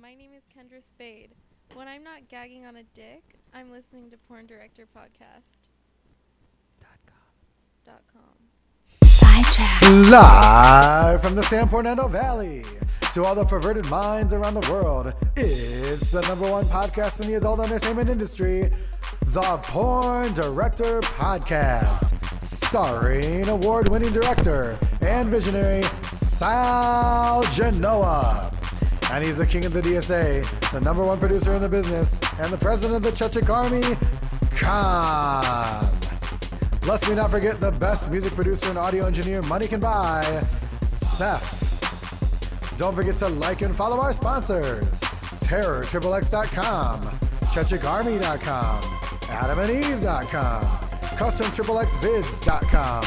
my name is Kendra Spade. When I'm not gagging on a dick, I'm listening to Porn Director Podcast. .com. Live from the San Fernando Valley to all the perverted minds around the world, it's the number one podcast in the adult entertainment industry, the Porn Director Podcast, starring award-winning director and visionary Sal Genoa. And he's the king of the DSA, the number one producer in the business, and the president of the Chechic Army, Khan. Lest we not forget the best music producer and audio engineer money can buy, Seth. Don't forget to like and follow our sponsors, TerrorXXX.com, ChechicArmy.com, AdamandEve.com, CustomXXXVids.com,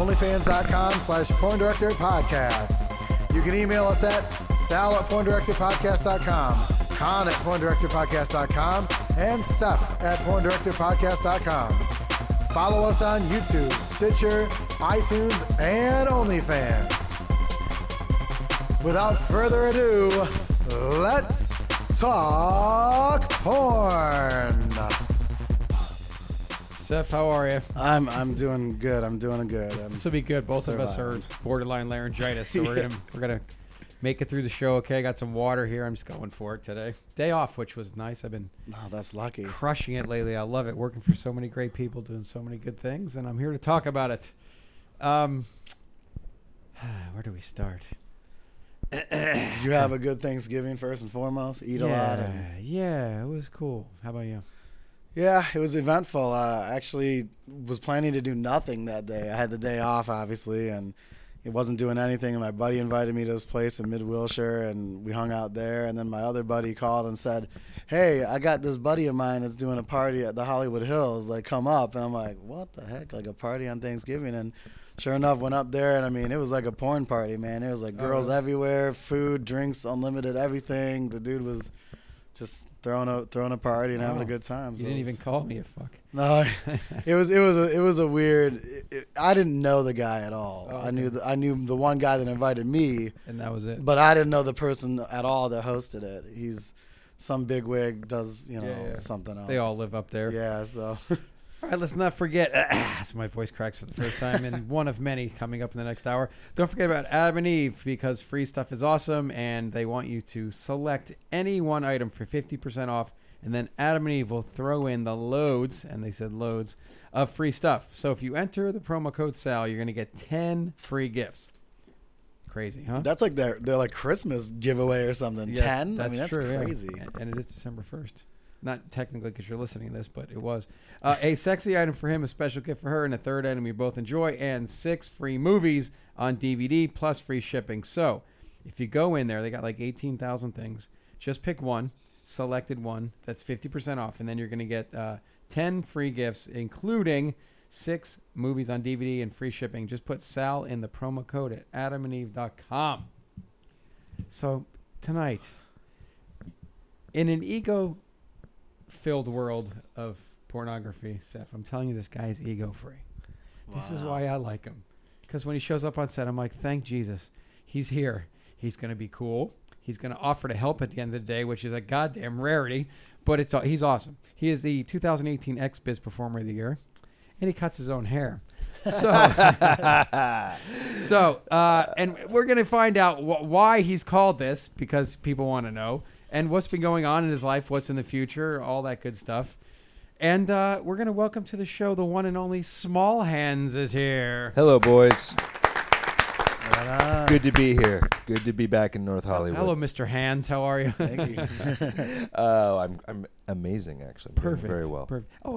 OnlyFans.com/PornDirectorPodcast. You can email us at sal@PornDirectorPodcast.com, Khan at PornDirectorPodcast.com, and Seth at PornDirectorPodcast.com. Follow us on YouTube, Stitcher, iTunes, and OnlyFans. Without further ado, let's talk porn. Seth, how are you? I'm doing good. This will be good. Both of us are borderline laryngitis, so we're gonna make it through the show. Okay, I got some water here. I'm just going for it today. Day off, which was nice. I've been that's lucky. Crushing it lately. I love it. Working for so many great people, doing so many good things, and I'm here to talk about it. Where do we start? Did you have a good Thanksgiving first and foremost? Eat a lot? Yeah, it was cool. How about you? Yeah, it was eventful. I actually was planning to do nothing that day. I had the day off, obviously, and it wasn't doing anything. And my buddy invited me to his place in Mid-Wilshire, and we hung out there. And then my other buddy called and said, hey, I got this buddy of mine that's doing a party at the Hollywood Hills. Like, come up. And I'm like, what the heck? Like, a party on Thanksgiving? And sure enough, went up there, and I mean, it was like a porn party, man. It was like girls everywhere, food, drinks, unlimited, everything. The dude was just throwing a party and having a good time. So you didn't even call me a fuck. No, it was a weird. I didn't know the guy at all. Oh, okay. I knew the one guy that invited me, and that was it. But I didn't know the person at all that hosted it. He's some bigwig, does something else. They all live up there. Yeah, so. All right, let's not forget. So my voice cracks for the first time, and one of many coming up in the next hour. Don't forget about Adam and Eve, because free stuff is awesome, and they want you to select any one item for 50% off, and then Adam and Eve will throw in the loads, and they said loads, of free stuff. So if you enter the promo code SAL, you're going to get 10 free gifts. Crazy, huh? That's like their like Christmas giveaway or something. 10? Yes, I mean, that's true, crazy. Yeah. And it is December 1st. Not technically because you're listening to this, but it was. A sexy item for him, a special gift for her, and a third item you both enjoy, and 6 free movies on DVD plus free shipping. So if you go in there, they got like 18,000 things. Just pick one, selected one. That's 50% off, and then you're going to get 10 free gifts, including 6 movies on DVD and free shipping. Just put Sal in the promo code at adamandeve.com. So tonight, in an ego filled world of pornography, Seth, I'm telling you, this guy is ego free. This is why I like him, because when he shows up on set, I'm like, thank Jesus he's here. He's going to be cool. He's going to offer to help at the end of the day, which is a goddamn rarity, but he's awesome. He is the 2018 XBIZ Performer of the Year, and he cuts his own hair. So we're going to find out why he's called this, because people want to know. And what's been going on in his life, what's in the future, all that good stuff. And we're going to welcome to the show the one and only Small Hands is here. Hello, boys. Good to be here. Good to be back in North Hollywood. Hello, Mr. Hands. How are you? Thank you. I'm amazing, actually. Perfect. Doing very well. Perfect. Oh,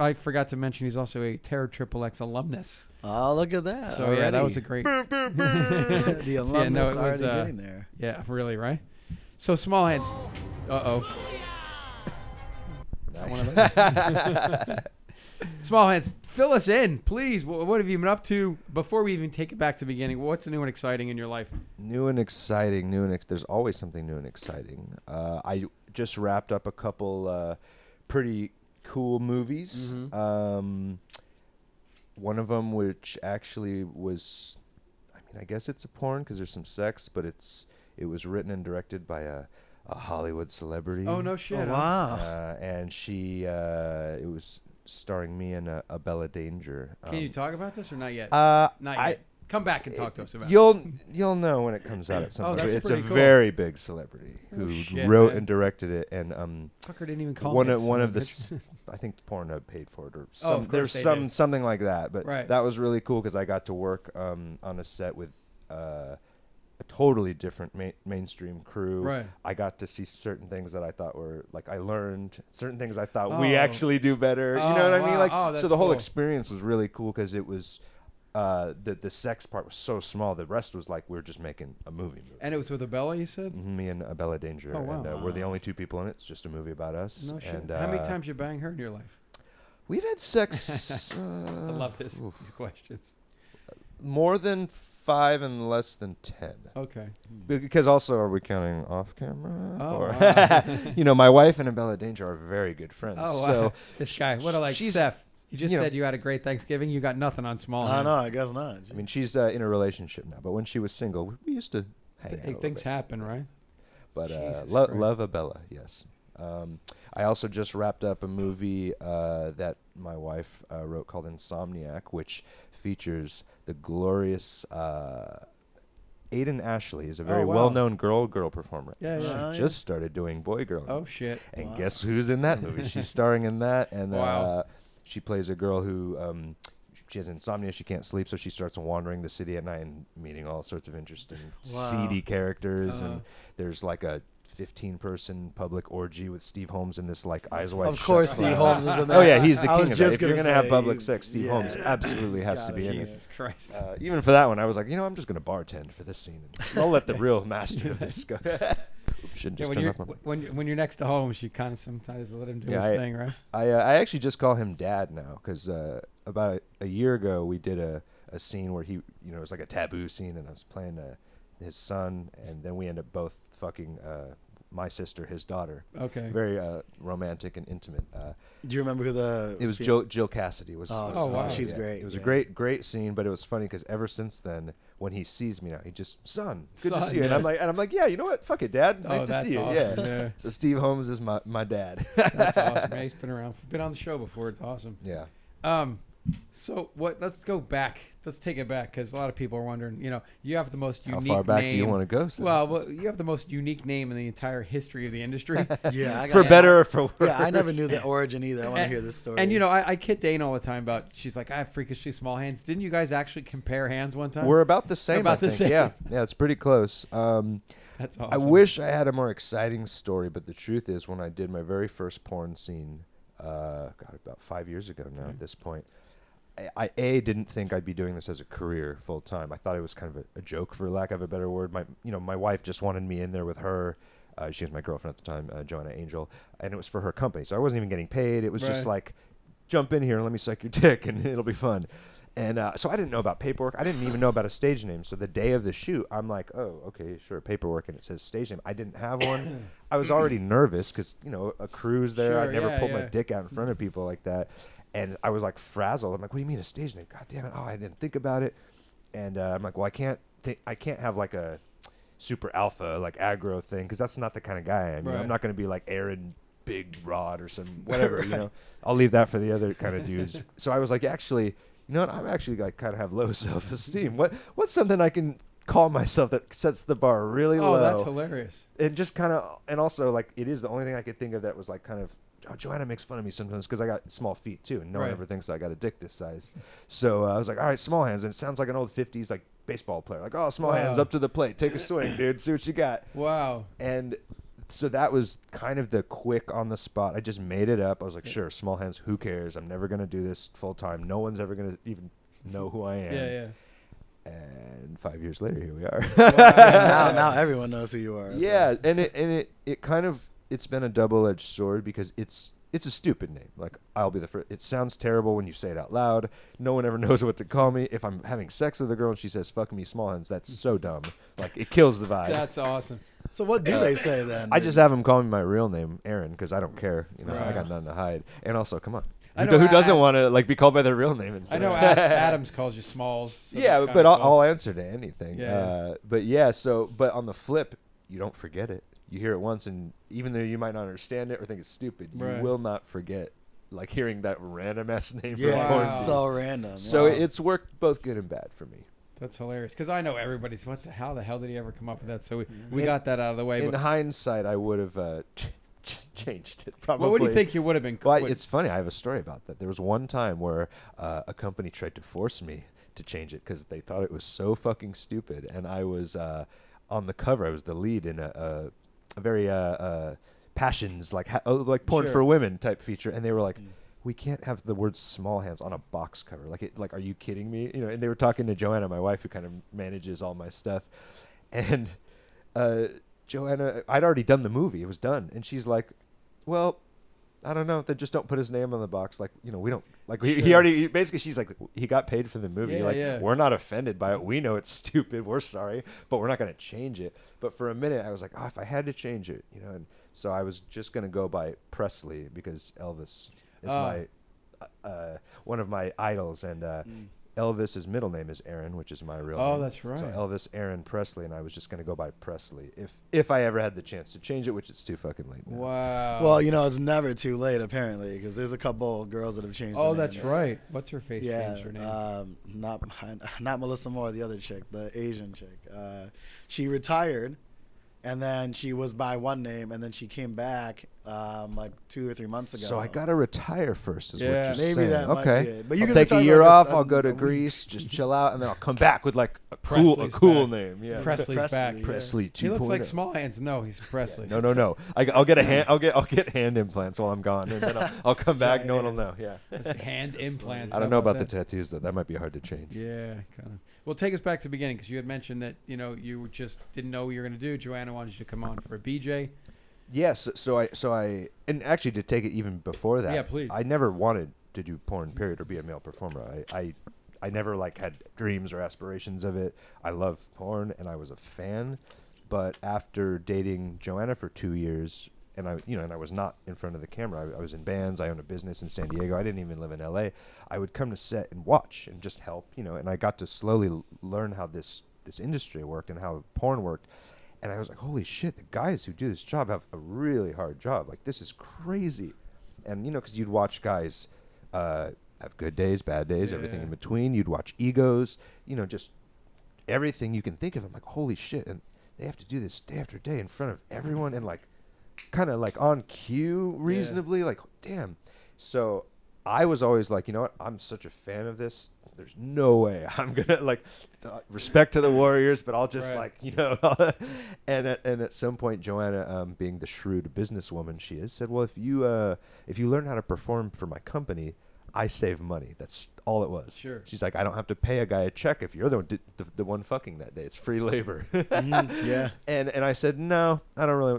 I forgot to mention he's also a TerrorXXX alumnus. Oh, look at that. So, already. Yeah, that was a great. The alumnus was already getting there. Yeah, really, right? So, Small Hands. Uh-oh. Not one of those. Small Hands, fill us in, please. What have you been up to before we even take it back to the beginning? What's new and exciting in your life? There's always something new and exciting. I just wrapped up a couple pretty cool movies. Mm-hmm. One of them, which actually was, I guess it's a porn because there's some sex, but it was written and directed by a a Hollywood celebrity. Oh, no shit. Oh, wow. And she, it was starring me and Abella Danger. Can you talk about this or not yet? Not yet. Come back and talk to us about it. You'll know when it comes out at some point. It's a very big celebrity who wrote and directed it, and Tucker didn't even call me. One of the, I think Pornhub paid for it, or something like that. But that was really cool because I got to work on a set with a totally different mainstream crew. Right. I got to see certain things that I thought were like, I learned certain things I thought we actually do better. You know what I mean? Like, so the whole experience was really cool because it was. The sex part was so small. The rest was like we were just making a movie. And it was with Abella, you said? Me and Abella Danger. Oh, wow. And we're the only two people in it. It's just a movie about us. No shit. And, how many times you bang her in your life? We've had sex. I love this. Oof. These questions. More than 5 and less than 10. Okay. Because also, are we counting off camera? Oh, or wow. You know, my wife and Abella Danger are very good friends. Oh, wow. So this guy. What a like Seth. You just said you had a great Thanksgiving. You got nothing on Small Hands. No, I guess not. Geez. I mean, she's in a relationship now, but when she was single, we used to hang out. Things happen, right? But love Abella, yes. I also just wrapped up a movie that my wife wrote called Insomniac, which features the glorious Aiden Ashley. Is a very well-known girl performer. Yeah, yeah. She just started doing boy-girl. Oh, shit. And guess who's in that movie? She's starring in that. And, she plays a girl who she has insomnia. She can't sleep, so she starts wandering the city at night and meeting all sorts of interesting, seedy characters. And there's like a 15-person public orgy with Steve Holmes in this like Eyes Wide Shut. Of course, Steve Holmes is in there. Oh yeah, he's the king of it. If you're gonna have public sex, Steve Holmes absolutely has to be in it. Jesus Christ! Even for that one, I was like, I'm just gonna bartend for this scene. I'll let the real master of this go. When you're next to Holmes, you kind of sometimes let him do his thing, right? I actually just call him Dad now because about a year ago we did a scene where he, it was like a taboo scene, and I was playing his son, and then we end up both fucking my sister, his daughter. Okay. Very romantic and intimate. Do you remember who it was? Jill Cassidy was. Wow, she's great. It was a great scene, but it was funny because ever since then, when he sees me now, he just good to see you. Yes. And I'm like, yeah, you know what? Fuck it, Dad. Nice to see you. Awesome, yeah. So Steve Holmes is my dad. That's awesome. Yeah, he's been around, been on the show before. It's awesome. Yeah. So what? Let's go back. Let's take it back because a lot of people are wondering. You have the most unique name. How far back do you want to go? Seth? Well, you have the most unique name in the entire history of the industry. For better or for worse. Yeah, I never knew the origin either. I want to hear this story. And I kid Dane all the time about. She's like, I have freakishly small hands. Didn't you guys actually compare hands one time? We're about the same. Yeah, it's pretty close. That's awesome. I wish I had a more exciting story, but the truth is, when I did my very first porn scene, about 5 years ago now at this point. I didn't think I'd be doing this as a career full time. I thought it was kind of a joke, for lack of a better word. My wife just wanted me in there with her. She was my girlfriend at the time, Joanna Angel, and it was for her company. So I wasn't even getting paid. It was just like, jump in here and let me suck your dick, and it'll be fun. And so I didn't know about paperwork. I didn't even know about a stage name. So the day of the shoot, I'm like, oh, okay, sure, paperwork, and it says stage name. I didn't have one. I was already nervous because a crew's there. Sure, I'd never pulled my dick out in front of people like that. And I was like frazzled. I'm like, what do you mean a stage name? God damn it. Oh, I didn't think about it. And I'm like, well, I can't have like a super alpha, like aggro thing. Cause that's not the kind of guy I am. Right. I'm not going to be like Aaron Big Rod or some whatever, I'll leave that for the other kind of dudes. So I was like, actually, you know what? I'm actually like kind of have low self-esteem. What's something I can call myself that sets the bar really low? Oh, that's hilarious. And just kind of, and also like, it is the only thing I could think of that was like kind of, Joanna makes fun of me sometimes because I got small feet too, and no one ever thinks I got a dick this size. So I was like, all right, small hands. And it sounds like an old 50s like baseball player. Like, oh, small hands up to the plate. Take a swing, dude. See what you got. Wow. And so that was kind of the quick on the spot. I just made it up. I was like, sure, small hands. Who cares? I'm never going to do this full time. No one's ever going to even know who I am. Yeah. And 5 years later, here we are. Wow. Now everyone knows who you are. Yeah. So. And it kind of... It's been a double-edged sword because it's a stupid name. Like, I'll be the first. It sounds terrible when you say it out loud. No one ever knows what to call me. If I'm having sex with a girl and she says, fuck me, small hands, that's so dumb. Like, it kills the vibe. That's awesome. So what do they say then? I just have them call me my real name, Aaron, because I don't care. I got nothing to hide. And also, come on. Who doesn't want to like be called by their real name? Instead? I know Adams calls you Smalls. So but I'll answer to anything. But on the flip, you don't forget it. you hear it once, and even though you might not understand it or think it's stupid, you will not forget. Like hearing that random ass name. Yeah, wow. It's so random. So it's worked both good and bad for me. That's hilarious because I know everybody's. What the hell? The hell did he ever come up with that? So we got that out of the way. In hindsight, I would have changed it. Probably. Well, what do you think you would have been? Well, it's funny. I have a story about that. There was one time where a company tried to force me to change it because they thought it was so fucking stupid, and I was on the cover. I was the lead in a very. Passions, like porn for women type feature, and they were like, we can't have the word small hands on a box cover. Like, are you kidding me? You know. And they were talking to Joanna, my wife, who kind of manages all my stuff, and Joanna, I'd already done the movie; it was done, and she's like, well, I don't know. They just don't put his name on the box. Like, you know, we don't like he already basically she's like, he got paid for the movie. Yeah, we're not offended by it. We know it's stupid. We're sorry, but we're not going to change it. But for a minute I was like, oh, if I had to change it, you know, and so I was just going to go by Presley because Elvis is my, one of my idols. And, Elvis's middle name is Aaron, which is my real name. Oh, that's right. So Elvis Aaron Presley, and I was just going to go by Presley if I ever had the chance to change it, which it's too fucking late now. Wow. Well, you know, it's never too late, apparently, because there's a couple girls that have changed their names. Oh, that's right. What's her face changed her name? Not Melissa Moore, the other chick, the Asian chick. She retired, and then she was by one name, and then she came back like 2 or 3 months ago. So I got to retire first is what you're saying. That might be it. But I'll take a year off. I'll go to Greece, just chill out, and then I'll come back with like a cool name. Yeah. Presley's back. Presley 2.0. He looks like Small Hands. No, he's Presley. Yeah. No. I'll get a hand. I'll get hand implants while I'm gone, and then I'll come back. No one will know. Yeah. Hand implants. I don't know about the tattoos though. That might be hard to change. Yeah, kind of. Well, take us back to the beginning because you had mentioned that you just didn't know what you were going to do. Joanna wanted you to come on for a BJ. Yes, so I and actually to take it even before that. Yeah, please. I never wanted to do porn, period, or be a male performer. I never like had dreams or aspirations of it. I love porn and I was a fan, but after dating Joanna for 2 years, and I was not in front of the camera. I was in bands. I owned a business in San Diego. I didn't even live in L.A. I would come to set and watch and just help, and I got to slowly learn how this industry worked and how porn worked. And I was like, holy shit, the guys who do this job have a really hard job. Like, this is crazy. And, because you'd watch guys have good days, bad days, everything in between. You'd watch egos, just everything you can think of. I'm like, holy shit. And they have to do this day after day in front of everyone and, like, kind of like on cue reasonably, like damn. So I was always like, you know what, I'm such a fan of this, there's no way I'm gonna like respect to the Warriors, but I'll just like and at some point Joanna, being the shrewd businesswoman she is, said, well, if you learn how to perform for my company, I save money. That's all it was. Sure. She's like, I don't have to pay a guy a check if you're the one fucking that day. It's free labor. Yeah. And I said, no, I don't really.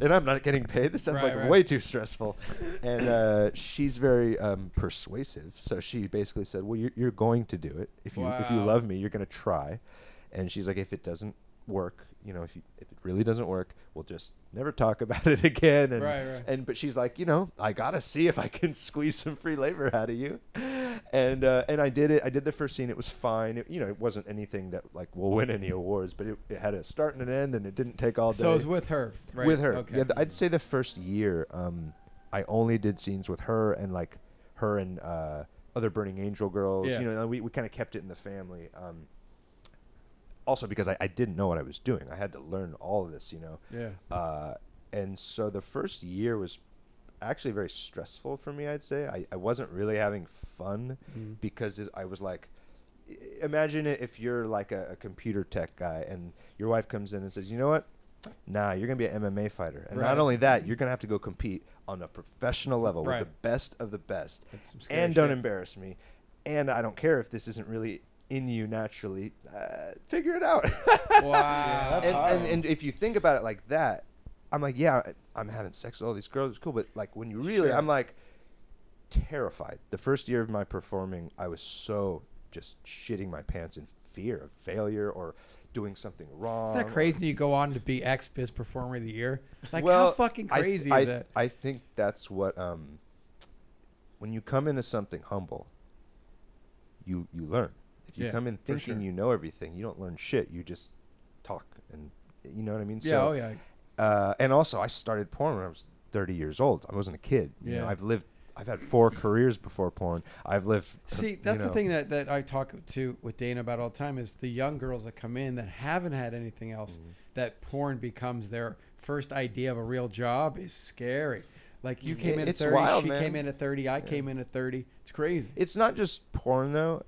And I'm not getting paid. This sounds like way too stressful. And she's very persuasive. So she basically said, well, you're going to do it. If you love me, you're going to try. And she's like, if it doesn't work, if it really doesn't work, we'll just never talk about it again. And but she's like, I gotta see if I can squeeze some free labor out of you. And I did it. I did the first scene. It was fine. It wasn't anything that like will win any awards, but it had a start and an end, and it didn't take all day. So it was with her. Right? With her. Okay. Yeah, I'd say the first year, I only did scenes with her and like her and other Burning Angel girls. Yeah. We kind of kept it in the family. Also because I didn't know what I was doing. I had to learn all of this, Yeah. And so the first year was actually very stressful for me, I'd say. I wasn't really having fun because I was like, imagine if you're like a computer tech guy and your wife comes in and says, you know what? Nah, you're going to be an MMA fighter. And not only that, you're going to have to go compete on a professional level with the best of the best. And don't embarrass me. And I don't care if this isn't really in you naturally, figure it out. Wow. Yeah, that's hard. And if you think about it like that, I'm like, yeah, I'm having sex with all these girls, it's cool, but like when you really, I'm like terrified. The first year of my performing, I was so just shitting my pants in fear of failure or doing something wrong. Isn't that crazy that you go on to be XBIZ Performer of the Year? Like, well, how fucking crazy is that? I think that's what, when you come into something humble, you learn. If you come in thinking you know everything, you don't learn shit. You just talk and you know what I mean? Yeah, so, And also, I started porn when I was 30 years old. I wasn't a kid. You know, I've had 4 careers before porn. I've lived. See, that's the thing that I talk to with Dana about all the time is the young girls that come in that haven't had anything else, that porn becomes their first idea of a real job is scary. Like you came in at 30, wild, she came in at 30, I came in at 30. It's crazy. It's not just porn though.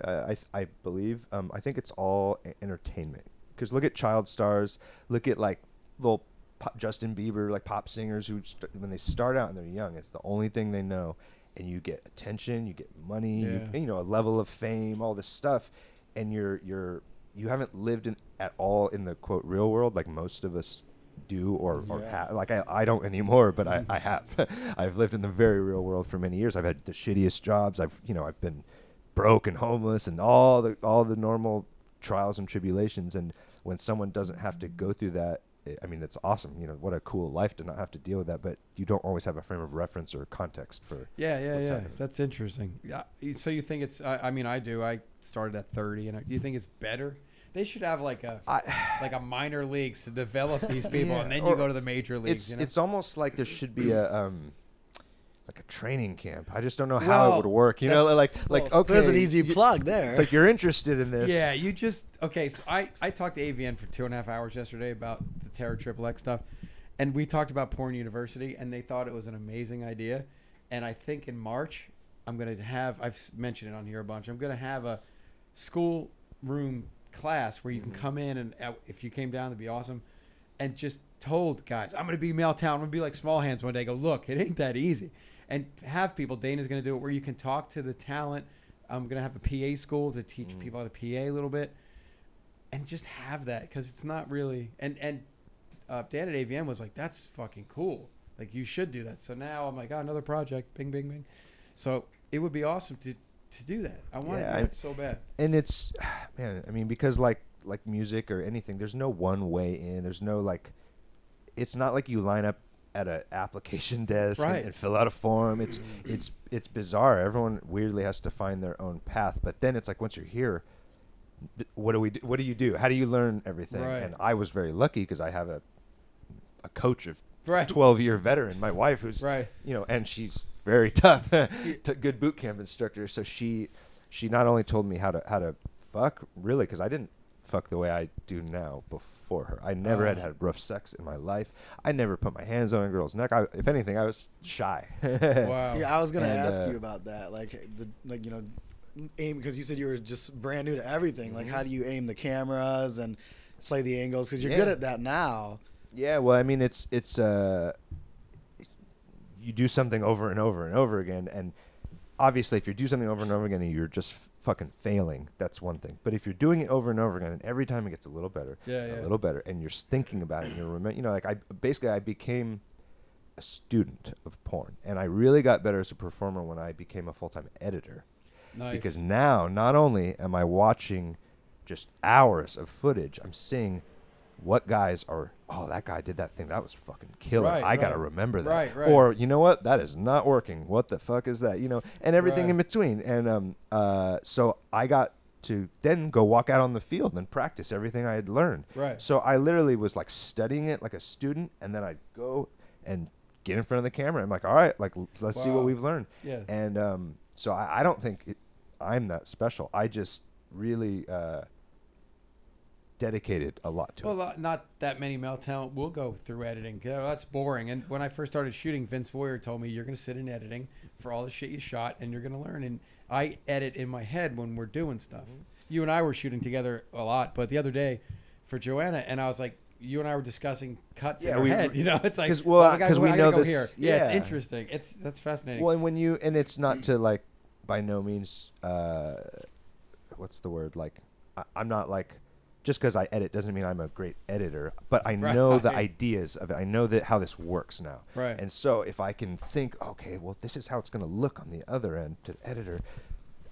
I believe. I think it's all entertainment. Because look at child stars. Look at like little Justin Bieber, like pop singers who when they start out and they're young, it's the only thing they know. And you get attention, you get money, you know, a level of fame, all this stuff, and you haven't lived in at all in the quote real world like most of us do or have. Like I don't anymore, but I have. I've lived in the very real world for many years. I've had the shittiest jobs. I've been broke and homeless and all the normal trials and tribulations. And when someone doesn't have to go through that, I mean, it's awesome. You know, what a cool life to not have to deal with that. But you don't always have a frame of reference or context for. Yeah. That's interesting. Yeah. So you think it's? I mean, I do. I started at 30, and do you think it's better? They should have like a minor leagues to develop these people, and then you go to the major leagues. It's it's almost like there should be a like a training camp. I just don't know how it would work. You know, like okay, there's an easy plug there. It's like you're interested in this. Yeah, you just okay. So I talked to AVN for 2.5 hours yesterday about the TerrorXXX stuff, and we talked about Porn University, and they thought it was an amazing idea. And I think in March I'm gonna have. I've mentioned it on here a bunch. I'm gonna have a school room class where you can come in and if you came down, it'd be awesome. And just told guys, I'm going to be male talent. I'm going to be like Small Hands one day. Go, look, it ain't that easy. And have people, Dana's going to do it where you can talk to the talent. I'm going to have a PA school to teach people how to PA a little bit. And just have that because it's not really. And Dan at AVN was like, that's fucking cool. Like, you should do that. So now I'm like, oh, another project. Bing, bing, bing. So it would be awesome to do that. I want to do it so bad. And it's, man, I mean, because like music or anything, there's no one way in. There's no like, it's not like you line up at an application desk and fill out a form. It's bizarre. Everyone weirdly has to find their own path. But then it's like once you're here, what do you do? How do you learn everything? Right. And I was very lucky because I have a coach of 12-year veteran, my wife, who's you know, and she's very tough, good boot camp instructor. So she not only told me how to fuck, really, because I didn't fuck the way I do now before her. I never had rough sex in my life. I never put my hands on a girl's neck. If anything, I was shy. Wow. Yeah, I was gonna ask you about that, like you know, aim, because you said you were just brand new to everything. Mm-hmm. Like, how do you aim the cameras and play the angles? Because you're good at that now. Yeah. Well, I mean, it's you do something over and over and over again. And obviously if you do something over and over again and you're just fucking failing, that's one thing. But if you're doing it over and over again and every time it gets a little better, a little better, and you're thinking about it and you're remembering, you know, like I became a student of porn, and I really got better as a performer when I became a full-time editor. Nice. Because now not only am I watching just hours of footage, I'm seeing what guys are, oh, that guy did that thing. That was fucking killer. Right, I got to remember that. Right. Or, you know what? That is not working. What the fuck is that? You know, and everything in between. And so I got to then go walk out on the field and practice everything I had learned. Right. So I literally was like studying it like a student, and then I'd go and get in front of the camera. I'm like, all right, like let's see what we've learned. Yeah. And so I don't think I'm that special. I just really... dedicated a lot to it. Not that many male talent will go through editing. That's boring. And when I first started shooting, Vince Voyeur told me, you're going to sit in editing for all the shit you shot, and you're going to learn. And I edit in my head when we're doing stuff. Mm-hmm. You and I were shooting together a lot, but the other day for Joanna, and I was like, you and I were discussing cuts in her head. You know, it's like, because we know this. Here. Yeah, it's interesting. That's fascinating. Well, and it's not to like, by no means, what's the word? Like, I'm not like, just because I edit doesn't mean I'm a great editor, but I know the ideas of it. I know that how this works now. Right. And so if I can think, okay, well, this is how it's going to look on the other end to the editor,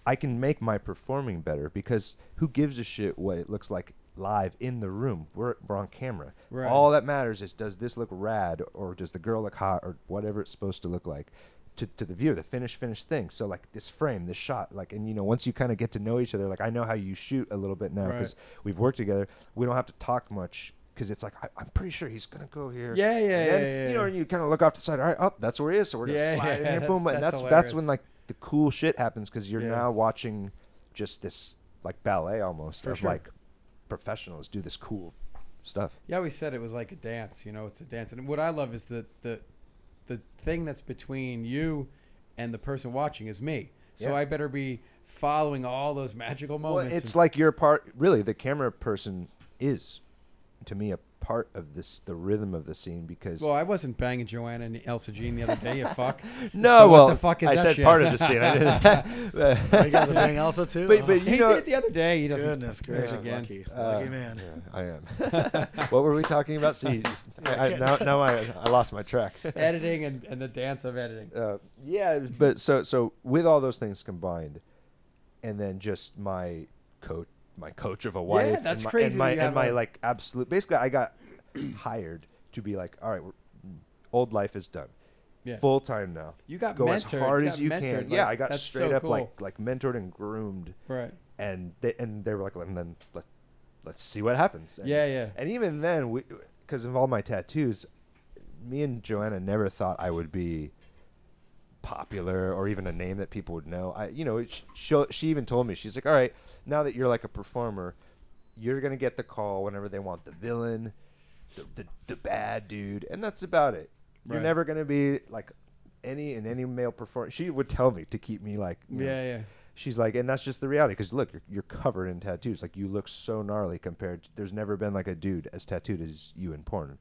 I can make my performing better, because who gives a shit what it looks like live in the room? We're on camera. Right. All that matters is, does this look rad, or does the girl look hot, or whatever it's supposed to look like to the viewer, the finished thing. So like this frame, this shot, like, and you know, once you kind of get to know each other, like I know how you shoot a little bit now because we've worked together. We don't have to talk much because it's like, I'm pretty sure he's going to go here. Yeah. You know, and you kind of look off to the side. All right, oh, that's where he is. So we're going to slide in here. Boom. And that's when, like, the cool shit happens because you're now watching just this, like, ballet almost of, like, professionals do this cool stuff. Yeah, we said it was like a dance. You know, it's a dance. And what I love is the thing that's between you and the person watching is me. So I better be following all those magical moments. Well, it's like your part. Really, the camera person is, to me, a part of this, the rhythm of the scene, because... Well, I wasn't banging Joanna and Elsa Jean the other day, you fuck. No, so well, what the fuck is I that said shit? Part of the scene. I didn't. You guys are banging Elsa, too? But you know, he did the other day. He doesn't. Goodness gracious, again. Lucky man. Yeah, I am. What were we talking about? See, I lost my track. Editing and the dance of editing. But so with all those things combined, and then just my coach of a wife, that's crazy, and my like absolute, basically I got hired to be like, all right, old life is done, full time now. You got go mentored, as hard as you can. Like, I got straight up cool. like mentored and groomed, right? And they were like, and then let's see what happens. And, And even then, because of all my tattoos, me and Joanna never thought I would be popular or even a name that people would know. She even told me, she's like, all right, now that you're like a performer, you're gonna get the call whenever they want the villain, the bad dude, and that's about it. Right. You're never gonna be like any male performer. She would tell me to keep me like, you know. She's like, and that's just the reality, because look, you're covered in tattoos. Like, you look so gnarly compared to, there's never been like a dude as tattooed as you in porn.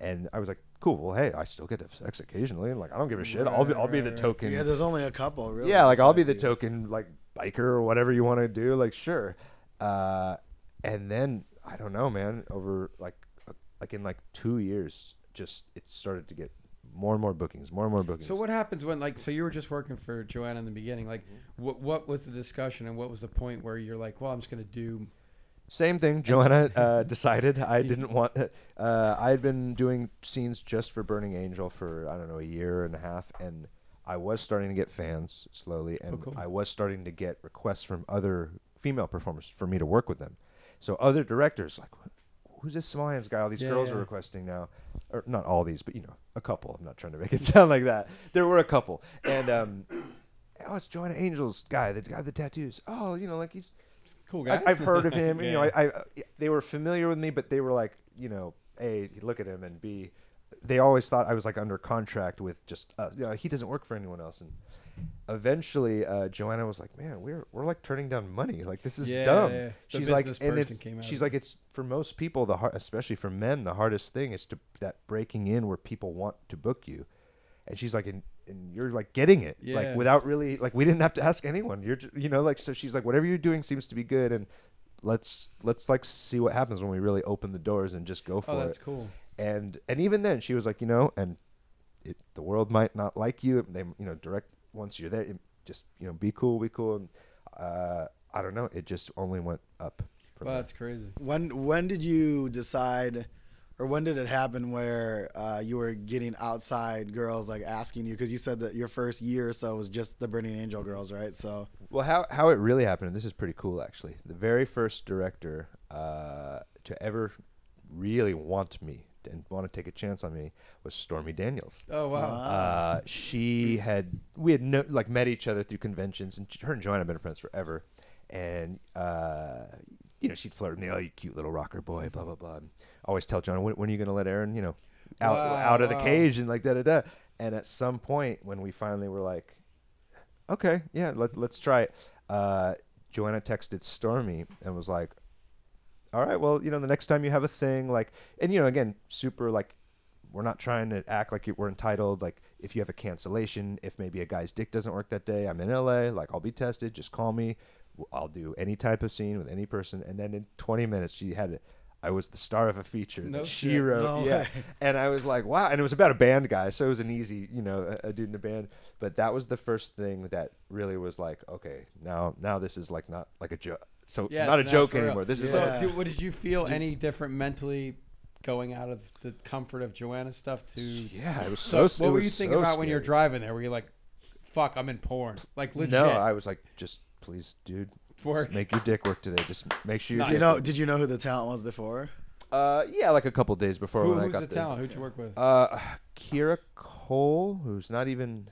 And I was like, cool, well, hey, I still get to have sex occasionally. Like, I don't give a shit. I'll be the token. Yeah, there's only a couple, really. Yeah, like, I'll be the token, like, biker or whatever you want to do. Like, sure. And then, I don't know, man, over, like in, like, 2 years, just it started to get more and more bookings. So what happens when, like, so you were just working for Joanna in the beginning. Like, what was the discussion and what was the point where you're like, well, I'm just going to do... Same thing. Joanna decided I didn't want it. I had been doing scenes just for Burning Angel for, I don't know, a year and a half. And I was starting to get fans slowly. And I was starting to get requests from other female performers for me to work with them. So other directors, like, who's this Small Hands guy? All these girls are requesting now. Or not all these, but, you know, a couple. I'm not trying to make it sound like that. There were a couple. And, it's Joanna Angel's guy, the guy with the tattoos. Oh, you know, like, he's... cool guy. I've heard of him. You know, they were familiar with me, but they were like, you know, A, look at him, and B, they always thought I was like under contract with just us. You know, he doesn't work for anyone else. And eventually, Joanna was like, man, we're like turning down money. Like, this is dumb. Yeah. She's like, it's for most people, especially for men, the hardest thing is that breaking in where people want to book you. And she's like, and you're like getting it like without really, like, we didn't have to ask anyone. You're just, you know, like, so she's like, whatever you're doing seems to be good, and let's like see what happens when we really open the doors and just go for it. That's cool. And even then she was like, you know, and the world might not like you. They, you know, direct, once you're there, just, you know, be cool. And I don't know, it just only went up from there. That's crazy. When did you decide? Or when did it happen where you were getting outside girls like asking you? Because you said that your first year or so was just the Burning Angel girls, right? So, well, how it really happened, and this is pretty cool actually. The very first director to ever really want me and want to take a chance on me was Stormy Daniels. Oh wow! We had met each other through conventions, and her and Joanna have been friends forever. And you know, she'd flirt with me, oh, you cute little rocker boy, blah, blah, blah. Always tell John, when are you going to let Aaron, you know, out of the cage and like da-da-da. And at some point when we finally were like, okay, yeah, let's try it. Joanna texted Stormy and was like, all right, well, you know, the next time you have a thing, like, and, you know, again, super like, we're not trying to act like we're entitled. Like, if you have a cancellation, if maybe a guy's dick doesn't work that day, I'm in LA, like, I'll be tested, just call me. I'll do any type of scene with any person. And then in 20 minutes, she had it. I was the star of a feature that she wrote. No way. And I was like, wow. And it was about a band guy. So it was an easy, you know, a dude in a band. But that was the first thing that really was like, okay, now this is like not like a joke. So not a joke anymore. This is like, what did you feel any different mentally going out of the comfort of Joanna's stuff to? Yeah, it was so scary. What were you thinking about when you're driving there? Were you like, fuck, I'm in porn? Like, legit. No, I was like, just... please, dude, make your dick work today. Just make sure you... Did you know who the talent was before? Yeah, like a couple days before when I got there. Who's the talent? Who'd you work with? Kira Cole, who's not even...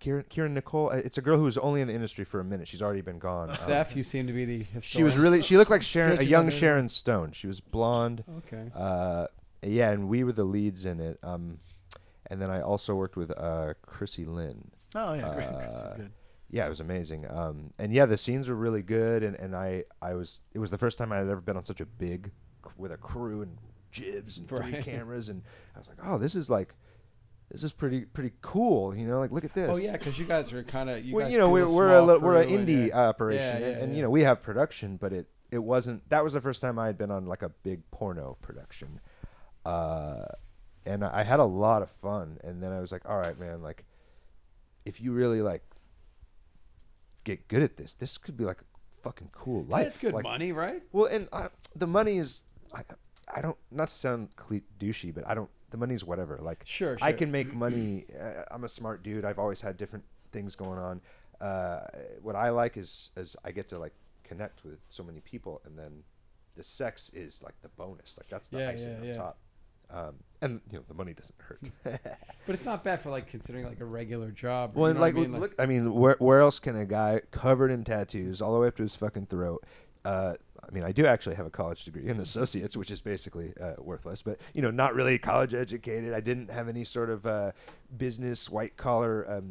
Kieran Nicole. It's a girl who was only in the industry for a minute. She's already been gone. Seth, you seem to be the historian. She was really... She looked like Sharon, a young Sharon Stone. She was blonde. Okay. Yeah, and we were the leads in it. And then I also worked with Chrissy Lynn. Oh, yeah, great. Chrissy's good. Yeah, it was amazing. And yeah, the scenes were really good. And I was... It was the first time I had ever been on such a big... with a crew and jibs and three cameras. And I was like, oh, this is like... This is pretty cool, you know. Like, look at this. Oh yeah, because you guys are kind of we're an indie operation, and you know we have production, but it wasn't. That was the first time I had been on like a big porno production, and I had a lot of fun. And then I was like, all right, man, like if you really like get good at this, this could be like a fucking cool life. It's good like, money, right? Well, and the money is I don't not to sound douchey, but I don't. The money's whatever. Like, sure. I can make money. I'm a smart dude. I've always had different things going on. What I like is I get to like connect with so many people, and then the sex is like the bonus. Like that's the icing on top. And you know the money doesn't hurt. But it's not bad for like considering like a regular job. Well, you know look. I mean, where else can a guy covered in tattoos all the way up to his fucking throat? I mean, I do actually have a college degree, an associate's, which is basically worthless, but, you know, not really college educated. I didn't have any sort of business, white collar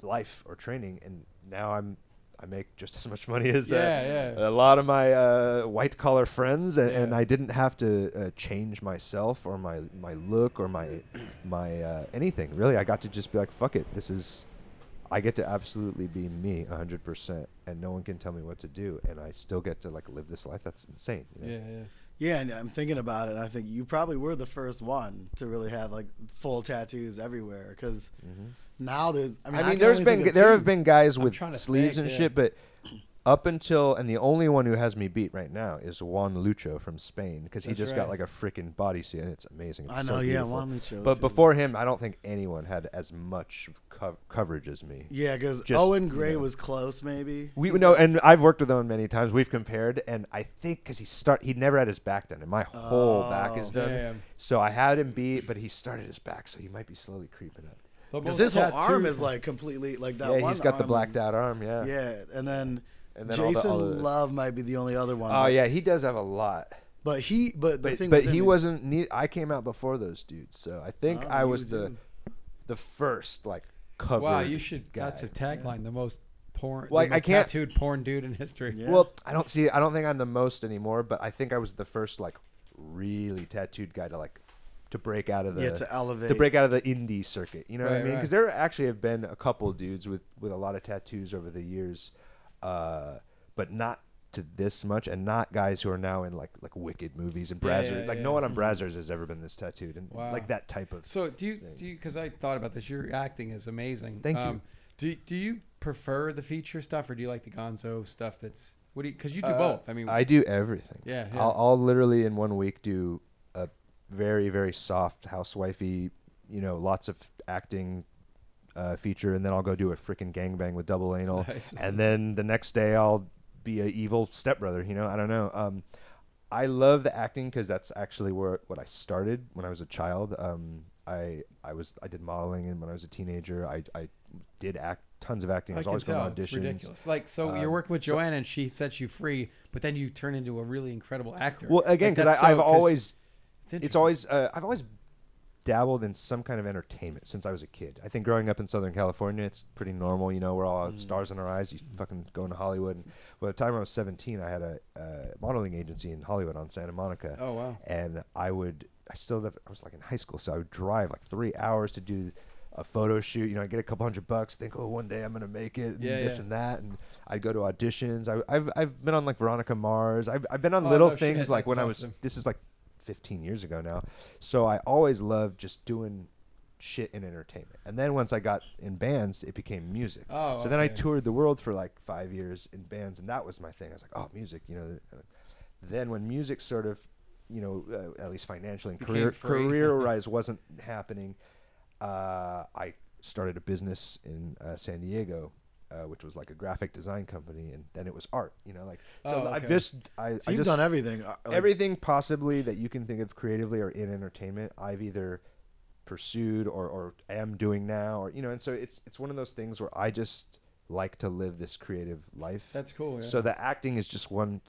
life or training. And now I make just as much money as a lot of my white collar friends. And I didn't have to change myself or my look or my anything. Really, I got to just be like, fuck it. This is... I get to absolutely be me 100%, and no one can tell me what to do, and I still get to like live this life. That's insane. You know? Yeah. And I'm thinking about it, and I think you probably were the first one to really have like full tattoos everywhere, because now there's. I mean there have been guys with sleeves shit, but up until and the only one who has me beat right now is Juan Lucho from Spain, because he just got like a freaking bodysuit, and it's amazing. It's beautiful. Juan Lucho. But before him, I don't think anyone had as much coverage as me. Yeah, because Owen Gray was close, maybe. And I've worked with Owen many times. We've compared, and I think because he never had his back done, and my whole back is done. Damn. So I had him beat, but he started his back, so he might be slowly creeping up. Because his whole arm is like completely like that. Yeah, he's got the blacked out arm. Yeah. Yeah, and then. Jason Love might be the only other one. Oh yeah, he does have a lot. But he wasn't. I came out before those dudes, so I think I was the first like covered. Wow, you should. Guy. That's a tagline. Yeah. The most porn. Well, I can't tattooed porn dude in history. Yeah. Well, I don't think I'm the most anymore, but I think I was the first like really tattooed guy to like to break out of the to elevate, to break out of the indie circuit. You know what I mean? Because there actually have been a couple dudes with a lot of tattoos over the years. But not to this much, and not guys who are now in like wicked movies and Brazzers. No one on Brazzers has ever been this tattooed, and like that type of. So do you? Because I thought about this. Your acting is amazing. Thank you. Do you prefer the feature stuff, or do you like the Gonzo stuff? Because you do both. I mean, I do everything. Yeah. I'll literally in one week do a very very soft housewifey, you know, lots of acting. Feature, and then I'll go do a freaking gangbang with double anal, and then the next day I'll be an evil stepbrother. You know, I don't know. I love the acting because that's actually what I started when I was a child. I did modeling, and when I was a teenager, I did tons of acting. I was always going on auditions. It's ridiculous. Like, so you're working with Joanna, and she sets you free, but then you turn into a really incredible actor. Well, again, because I've always dabbled in some kind of entertainment since I was a kid. I think growing up in Southern California, it's pretty normal. You know, we're all stars in our eyes. You fucking go into Hollywood. And by the time I was 17, I had a modeling agency in Hollywood on Santa Monica. Oh, wow. And I was like in high school, so I would drive like 3 hours to do a photo shoot. You know, I'd get a couple $100, think, oh, one day I'm going to make it, and and that. And I'd go to auditions. I've been on like Veronica Mars. I've been on little things like when I was, this is like 15 years ago now. So I always loved just doing shit in entertainment. And then once I got in bands, it became music. Then I toured the world for like 5 years in bands, and that was my thing. I was like, oh, music, you know. Then when music sort of, you know, at least financially and career-wise wasn't happening, I started a business in San Diego which was like a graphic design company, and then it was art, you know, like, so okay. So you've done everything. Everything possibly that you can think of creatively or in entertainment, I've either pursued or am doing now, or, you know, and so it's one of those things where I just like to live this creative life. That's cool. Yeah. So the acting is just one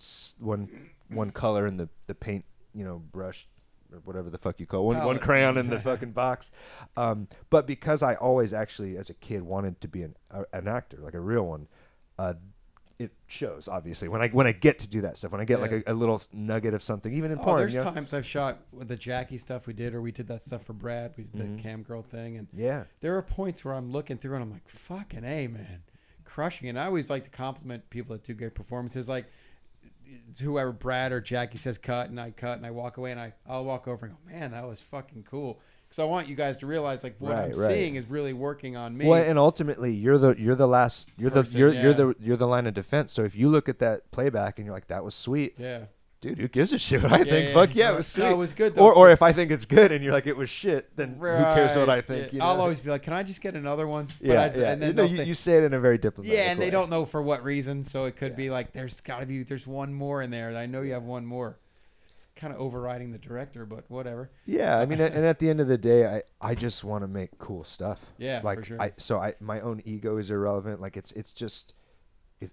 color in the paint, you know, brush or whatever the fuck you call it. One crayon in the fucking box. But because I always actually, as a kid, wanted to be an actor, like a real one, it shows, obviously, when I get to do that stuff, when I get like a little nugget of something, even in porn. There's times I've shot with the Jackie stuff we did, or we did that stuff for Brad, we did the cam girl thing. And there are points where I'm looking through and I'm like, fucking A, man, crushing it. And I always like to compliment people that do great performances. Like, whoever, Brad or Jackie says cut and I walk away and I'll walk over and go, man, that was fucking cool, because I want you guys to realize like what I'm seeing is really working on me. Well, and ultimately you're the line of defense. So if you look at that playback and you're like, that was sweet, dude, who gives a shit? It was sweet. No, it was good though. Or if I think it's good and you're like, it was shit, then who cares what I think? Yeah. You know? I'll always be like, can I just get another one? And then you say it in a very diplomatic way. Yeah, and they don't know for what reason. So it could be like, there's one more in there. I know you have one more. It's kind of overriding the director, but whatever. Yeah, I mean, and at the end of the day, I just want to make cool stuff. Yeah, like, for sure. My own ego is irrelevant. Like, it's just...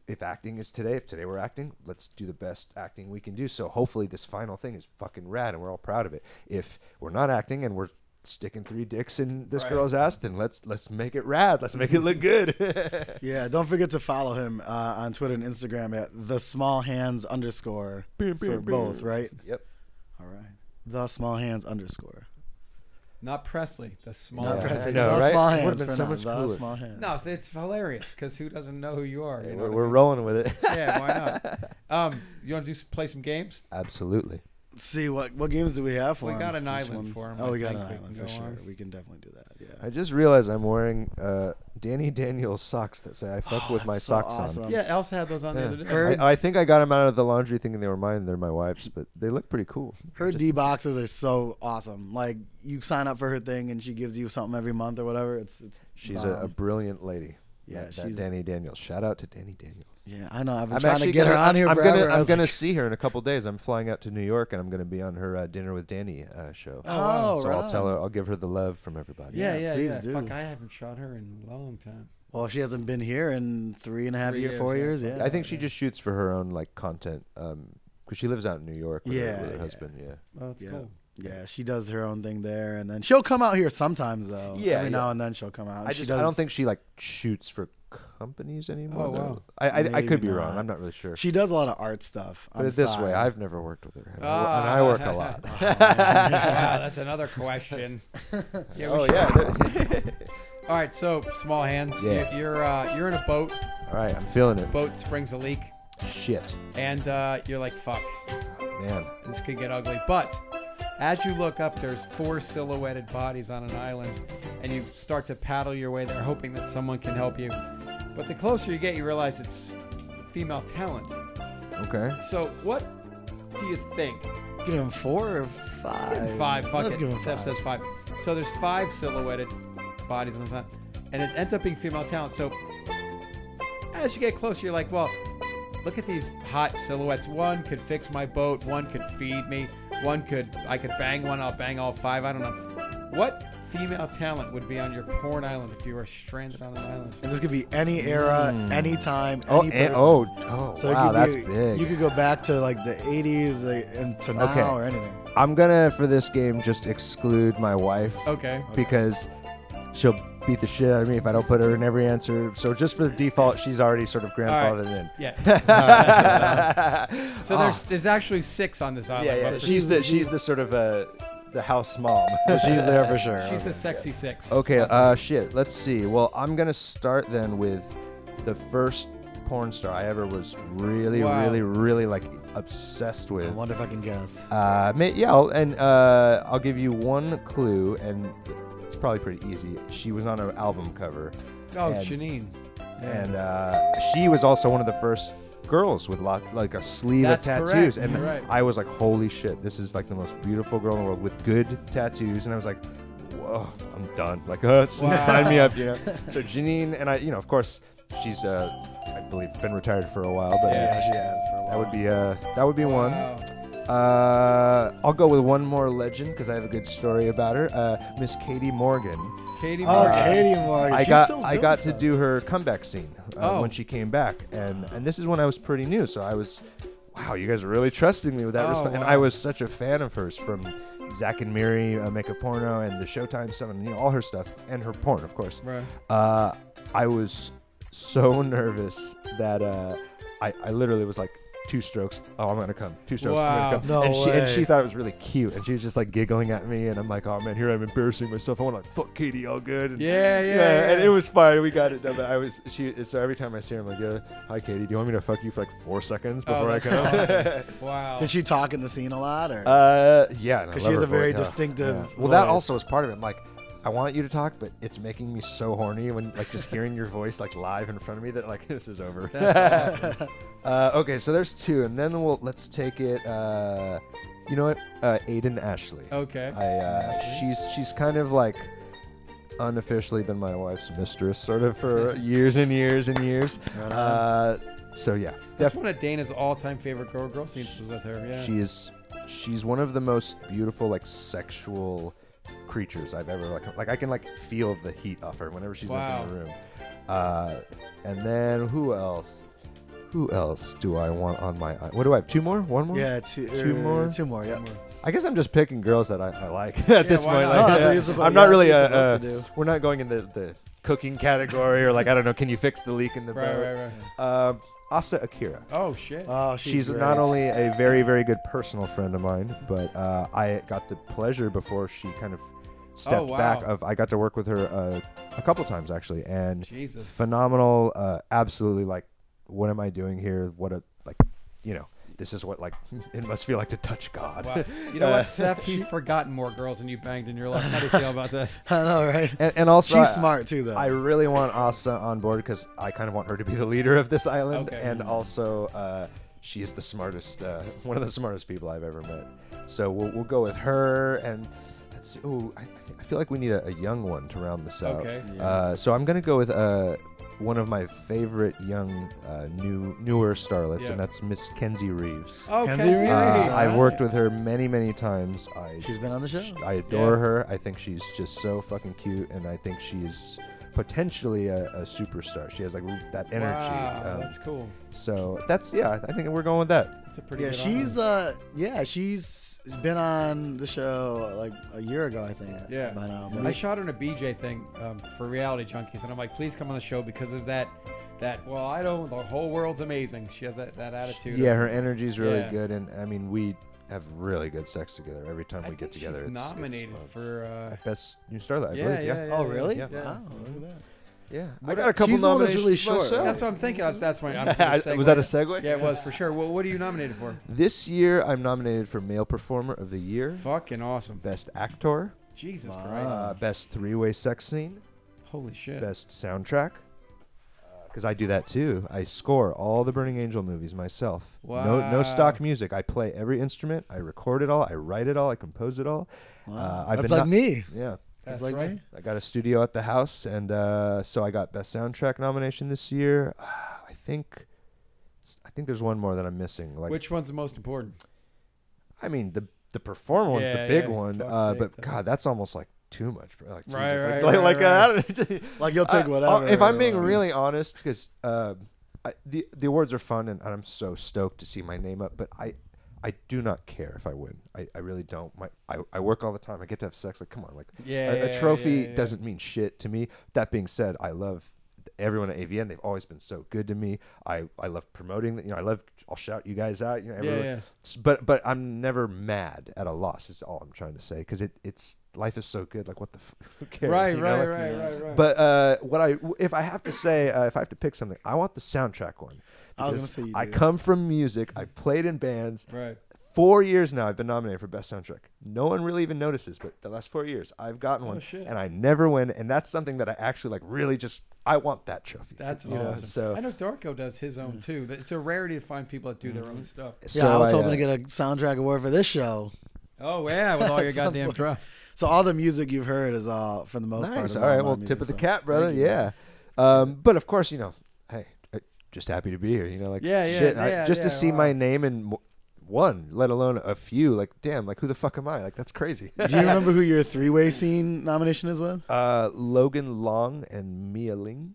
If acting is today, if today we're acting, let's do the best acting we can do. So hopefully this final thing is fucking rad and we're all proud of it. If we're not acting and we're sticking three dicks in this girl's ass, then let's make it rad. Let's make it look good. Yeah, don't forget to follow him on Twitter and Instagram at @thesmallhands_ for both, right? Yep. All right. @thesmallhands_. Not Presley, the small hands. No, right? Small hands would have been so much cooler. Small hands. No, it's hilarious because who doesn't know who you are? You know we're rolling with it. Yeah, why not? You want to play some games? Absolutely. See, what games do we have for him? We got an island for him. Oh, we got an island for sure. We can definitely do that, yeah. I just realized I'm wearing Danny Daniels socks that say I fuck with my socks on. Yeah, Elsa had those on the other day. I think I got them out of the laundry thinking they were mine. They're my wife's, but they look pretty cool. Her D-boxes are so awesome. Like, you sign up for her thing and she gives you something every month or whatever. She's a brilliant lady. Yeah, she's Danny Daniels. Shout out to Danny Daniels. Yeah, I know. I've been trying to get her on here forever. I'm going to see her in a couple days. I'm flying out to New York, and I'm going to be on her Dinner with Danny show. Oh, so right. I'll tell her. I'll give her the love from everybody. Yeah. Please do. Fuck, I haven't shot her in a long time. Well, she hasn't been here in 4 years. Yeah, I think she just shoots for her own like content because she lives out in New York with her husband. Yeah. Well, that's cool. Yeah, she does her own thing there, and then she'll come out here sometimes though. Yeah, every now and then she'll come out. I don't think she like shoots for companies anymore. Oh wow! I could be wrong. I'm not really sure. She does a lot of art stuff. Put it this way, I've never worked with her, and I work a lot. Wow, that's another question. All right, so small hands. Yeah. You're in a boat. All right, I'm feeling it. Boat springs a leak. Shit. And you're like, fuck, man, this could get ugly, but. As you look up, there's 4 silhouetted bodies on an island, and you start to paddle your way there, hoping that someone can help you. But the closer you get, you realize it's female talent. Okay. So what do you think? Give them 4 or 5? Give them 5. Fuck Let's it. Give them 5. Seth says 5. So there's 5 silhouetted bodies on this island, and it ends up being female talent. So as you get closer, you're like, well, look at these hot silhouettes. One could fix my boat. One could feed me. I could bang one, I'll bang all 5, I don't know. What female talent would be on your porn island if you were stranded on an island? And this could be any era, any time, any person. So wow, that's big. You could go back to like the 80s and to now or anything. I'm going to, for this game, just exclude my wife. Okay. Because she'll beat the shit out of me if I don't put her in every answer. So just for the default, she's already sort of grandfathered in. Yeah. So there's actually 6 on this island. Yeah. She's the sort of the house mom. She's there for sure. She's the sexy 6. Okay. Shit. Let's see. Well, I'm gonna start then with the first porn star I ever was really like obsessed with. I wonder if I can guess. I'll give you one clue and. It's probably pretty easy. She was on an album cover. Oh, Janine. Yeah. And she was also one of the first girls with like a sleeve of tattoos. Correct. And I was like, holy shit, this is like the most beautiful girl in the world with good tattoos. And I was like, whoa, I'm done. Like, sign me up, you know. So Janine and I, you know, of course, She's, I believe, been retired for a while. But yeah, she has for a while. That would be one. I'll go with one more legend because I have a good story about her. Miss Katie Morgan. Katie Morgan. I got to do her comeback scene when she came back, and this is when I was pretty new, so I was. Wow, you guys are really trusting me with that response. Wow. And I was such a fan of hers from Zack and Miri, Make a Porno, and the Showtime stuff, and all her stuff, and her porn, of course. Right. I was so nervous that I literally was like, 2 strokes. Oh, I'm gonna come. 2 strokes. Wow. I'm gonna come. No way. She thought it was really cute, and she was just like giggling at me, and I'm like, oh man, here I'm embarrassing myself. I want to like fuck Katie all good. And, yeah. And it was fine. We got it done. But so every time I see her, I'm like, yeah, hi Katie. Do you want me to fuck you for like 4 seconds before I come? Awesome. Wow. Did she talk in the scene a lot, or? Yeah. Because she has a very distinctive. Yeah. Well, that also was part of it. I'm like, I want you to talk, but it's making me so horny when like just hearing your voice like live in front of me that like this is over. That's awesome. Okay, so there's 2, and then let's take it. You know what? Aiden Ashley. Okay. She's kind of like unofficially been my wife's mistress sort of for years and years and years. So yeah, that's one of Dana's all-time favorite girl scenes was with her. Yeah. She's one of the most beautiful like sexual creatures I've ever like I can like feel the heat off her whenever she's in the room. And then who else do I want on my what do I have 2 more 1 more yeah 2 more yeah I guess I'm just picking girls that I like at this point. I'm not really we're not going in the cooking category or like I don't know can you fix the leak in the boat right. Asa Akira. Oh, shit. Oh, she's not only a very, very good personal friend of mine, but I got the pleasure before she kind of stepped back. I got to work with her a couple times, actually. And Jesus. Phenomenal. Absolutely, like, what am I doing here? What a, like, you know. This is what, like, it must feel like to touch God. Wow. You know what, Seth? He's forgotten more girls than you banged in your life. How do you feel about that? I know, right? And also, she's smart, too, though. I really want Asa on board because I kind of want her to be the leader of this island. Okay. And also, she is the smartest, one of the smartest people I've ever met. So we'll go with her. And let's see. Ooh, I feel like we need a young one to round this out. Okay. Yeah. So I'm going to go with... one of my favorite young, newer starlets, and that's Miss Kenzie Reeves. Oh, Kenzie Reeves! I've worked with her many, many times. She's been on the show. I adore her. I think she's just so fucking cute, and I think she's potentially a superstar. She has like that energy. Wow, that's cool. So that's I think we're going with that. That's a pretty good she's she's been on the show like a year ago, I think. Yeah. By now, I shot her in a BJ thing for Reality Junkies, and I'm like, please come on the show because of that. The whole world's amazing. She has that attitude. Yeah, her energy's really good, and I mean we have really good sex together every time we get together. She's nominated for Best New Starlet, I believe. Yeah. Oh, really? Yeah. Wow, look at that. Yeah. I got a couple nominations really short. That's what I'm thinking. That's my. Was that a segue? Yeah, it was for sure. Well, what are you nominated for? This year, I'm nominated for Male Performer of the Year. Fucking awesome. Best Actor. Jesus Christ. Best Three-Way Sex Scene. Holy shit. Best Soundtrack. Because I do that too. I score all the Burning Angel movies myself. Wow. No stock music. I play every instrument. I record it all. I write it all. I compose it all. Wow. That's like me. Yeah. That's like me. I got a studio at the house, and so I got Best Soundtrack nomination this year. I think there's one more that I'm missing. Like, which one's the most important? I mean, the performer one's the big one. But God, that's almost like too much, bro. Like, Jesus. Right. Like you'll take whatever. If I'm being really honest, because the awards are fun, and I'm so stoked to see my name up, but I do not care if I win. I really don't. I work all the time. I get to have sex. Like, come on. Like, a trophy doesn't mean shit to me. That being said, I love everyone at AVN. They've always been so good to me. I love promoting. You know, I'll shout you guys out. You know, everyone. But I'm never mad at a loss. Is all I'm trying to say, because it's life is so good. Like, what the fuck? Who cares? Right. But if I have to pick something, I want the soundtrack one. I was gonna say I come from music. I played in bands. Right. 4 years now, I've been nominated for Best Soundtrack. No one really even notices, but the last 4 years, I've gotten one, and I never win. And that's something that I actually like. Really, I want that trophy. That's awesome. Know, so. I know Darko does his own too. It's a rarity to find people that do their own stuff. Yeah, so I was hoping to get a soundtrack award for this show. Oh yeah, with all your goddamn drums. So all the music you've heard is all, for the most part. All right, well, music, tip of the cap, brother. Yeah, but of course, you know. just happy to be here, you know, like shit. See my name in one, let alone a few. Like, damn, like who the fuck am I? Like, that's crazy. Do you remember who your 3-way scene nomination is with? Logan Long and Mia Ling.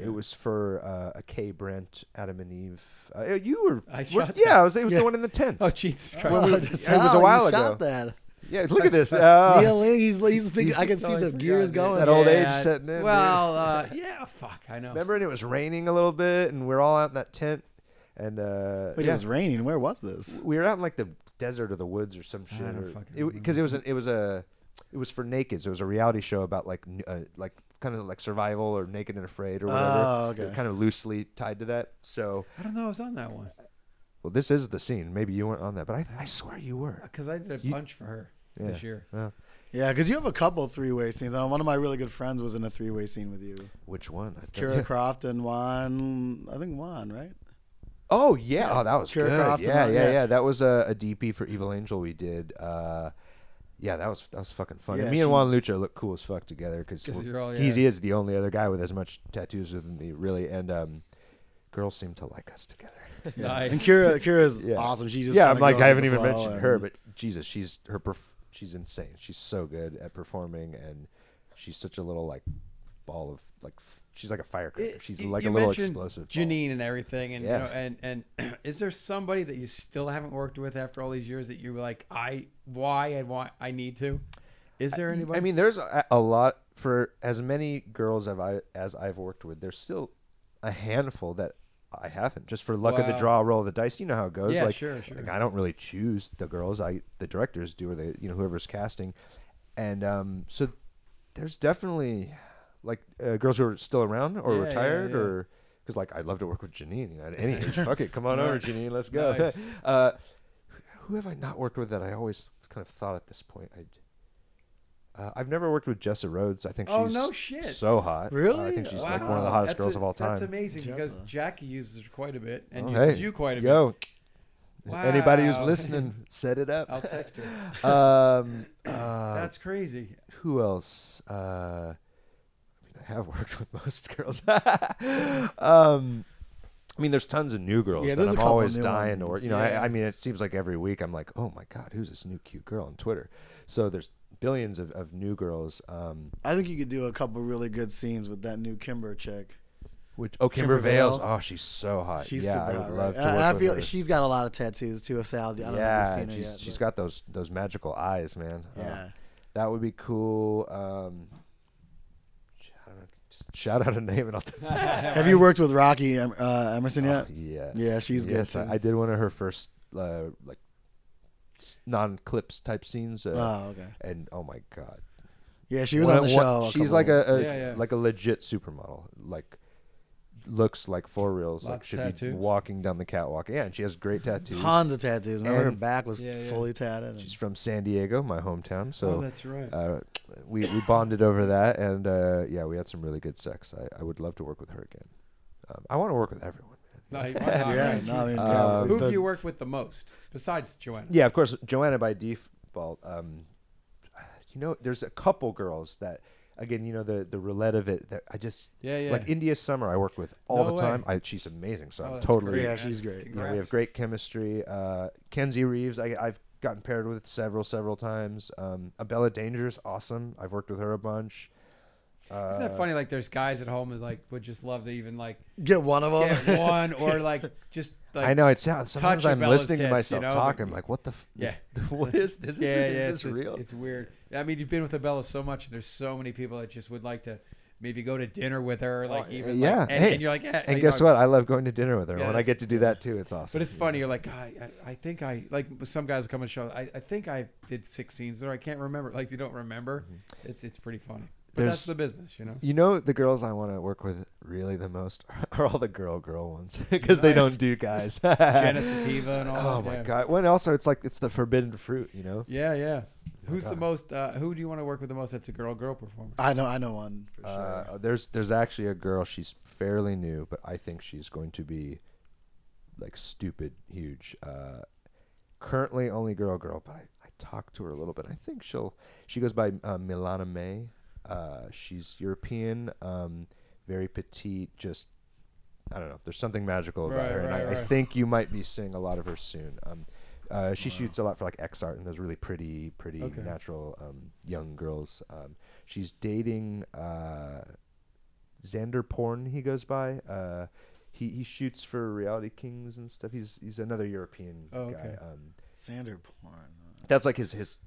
It was for a K Brent, Adam and Eve. It was the one in the tent. Oh Jesus Christ! It was a while ago. Shot that. Yeah, look at this. Mia Ling, he's thinking. I can see the gears going. That old age setting in. Well, I know. Remember, and it was raining a little bit, and we're all out in that tent, and it was raining. Where was this? We were out in like the desert or the woods or some shit, because it was for Nakeds. It was a reality show about like. Kind of like survival or Naked and Afraid or whatever. Oh, okay. Kind of loosely tied to that. So I don't know. I was on that one. Well, this is the scene. Maybe you weren't on that, but I swear you were. Because I did a bunch for her this year. Yeah, because you have a couple 3-way scenes. One of my really good friends was in a 3-way scene with you. Which one? Kira Croft and Juan. I think Juan, right? Oh yeah. Oh, that was Kira good. Croft yeah. That was a DP for Evil Angel we did. Yeah, that was fucking fun. Yeah, and me and Juan Lucha look cool as fuck together because he is the only other guy with as much tattoos as me, really. And girls seem to like us together. Yeah. Nice. And Kira's awesome. She just I haven't even mentioned her, but Jesus, she's insane. She's so good at performing, and she's such a little like ball of like she's like a firecracker. She's like a little explosive. Janine ball. And everything, and you know, and is there somebody that you still haven't worked with after all these years that you were like, I need to? Is there anybody? I mean, there's a lot. For as many girls as I've worked with, there's still a handful that I haven't. Just for luck of the draw, roll of the dice. You know how it goes. Yeah, like, sure. Like I don't really choose the girls. The directors do, or they, you know, whoever's casting, and so there's definitely. Like girls who are still around or retired or because like I'd love to work with Janine, you know, at any age. Fuck it, come on over, Janine, let's go. Nice. Who have I not worked with that I always kind of thought at this point I've never worked with Jessa Rhodes. I think she's so hot. Really? I think she's like one of the hottest girls of all time. That's amazing because Jackie uses her quite a bit and uses you quite a bit. Wow. Anybody who's listening, set it up. I'll text her. That's crazy. Who else? I have worked with most girls. I mean, there's tons of new girls that I'm always dying to work. You know, I mean, it seems like every week I'm like, oh my God, who's this new cute girl on Twitter? So there's billions of new girls. I think you could do a couple really good scenes with that new Kimber chick. Kimber Vales. Oh, she's so hot. She's super hot. I would love to work with her. She's got a lot of tattoos too. Sal, I don't know if you've seen her yet. She's got those magical eyes, man. Yeah, that would be cool. Shout out a name and I'll tell you. Have you worked with Rocky Emerson yet? Yes. Yeah, she's good. Yes, I did one of her first like non-clips type scenes. And oh my God. Yeah, she was on the show. She's like a legit supermodel. Like looks like for reals. Like should be walking down the catwalk. Yeah, and she has great tattoos. Tons of tattoos. Remember her back was fully tatted. She's from San Diego, my hometown. So that's right. We bonded over that, and we had some really good sex. I would love to work with her again. I want to work with everyone. Man. Who do you work with the most besides Joanna? Yeah, of course, Joanna by default. You know, there's a couple girls that, again, you know, the roulette of it. That I just like India Summer. I work with all the time. She's amazing. So I'm totally great. Yeah, she's great. You know, we have great chemistry. Kenzie Reeves. I've gotten paired with several times. Abella Danger is awesome. I've worked with her a bunch. Isn't that funny? Like there's guys at home who like would just love to even like get one of them. Get one or like just like I know it sounds sometimes I'm Abella's listening to myself talk. I'm like, what the what is this? Is this real? It's weird. I mean, you've been with Abella so much and there's so many people that just would like to maybe go to dinner with her, like and you're like, and guess what? I love going to dinner with her. When I get to do that too, it's awesome. But it's funny. You're like, I think I like some guys come and show. I think I did 6 scenes, but I can't remember. Like you don't remember. Mm-hmm. It's pretty funny. But that's the business, you know. You know, the girls I want to work with really the most are all the girl ones because they don't do guys. Genesitiva and all. Oh my God! Well, also it's like it's the forbidden fruit, you know. Yeah. Who's the most? Who do you want to work with the most? That's a girl performer. I know one. For sure. There's actually a girl. She's fairly new, but I think she's going to be like stupid huge. Currently only girl, but I talked to her a little bit. I think she goes by Milana May. She's European, very petite, just I don't know. There's something magical about her, and I think you might be seeing a lot of her soon. She shoots a lot for like X art and those really pretty natural young girls. She's dating Xander Porn. He goes by. He shoots for Reality Kings and stuff. He's another European guy. Xander Porn. That's like his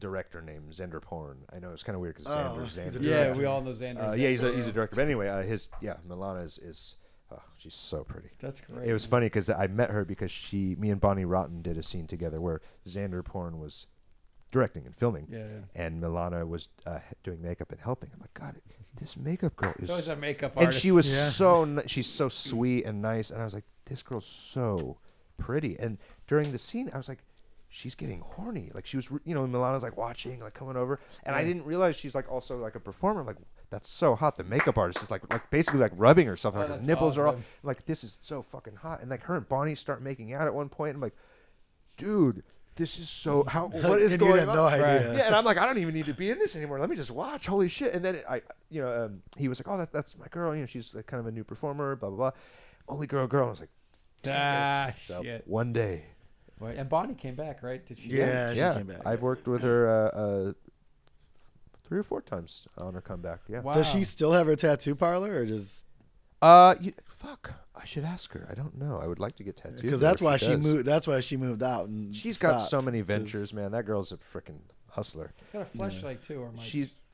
director name, Xander Porn. I know it's kind of weird because Xander. Yeah, we all know Xander. Yeah, he's a director. But anyway, Milana is she's so pretty. That's great. It was funny because I met her because me and Bonnie Rotten did a scene together where Xander Porn was directing and filming, and Milana was doing makeup and helping. I'm like, God, this makeup girl is. So is a makeup artist. And she was she's so sweet and nice, and I was like, this girl's so pretty. And during the scene, I was like, she's getting horny. Like she was, Milana's like watching, like coming over. And I didn't realize she's like also like a performer. I'm like, that's so hot. The makeup artist is like basically like rubbing herself. Like her nipples are all like, this is so fucking hot. And like her and Bonnie start making out at one point. I'm like, dude, this is so, what is going on? You have no idea. Right. Yeah. And I'm like, I don't even need to be in this anymore. Let me just watch. Holy shit. And then he was like, oh, that's my girl. She's kind of a new performer, blah, blah, blah. Only girl. I was like, damn it. So one day. And Bonnie came back, right? Did she? Yeah, she came back. I've worked with her 3 or 4 times on her comeback. Yeah. Wow. Does she still have her tattoo parlor, or just? Fuck. I should ask her. I don't know. I would like to get tattooed because that's why she moved. That's why she moved out, and she's got so many ventures, man. That girl's a freaking hustler. Got a fleshlight too, or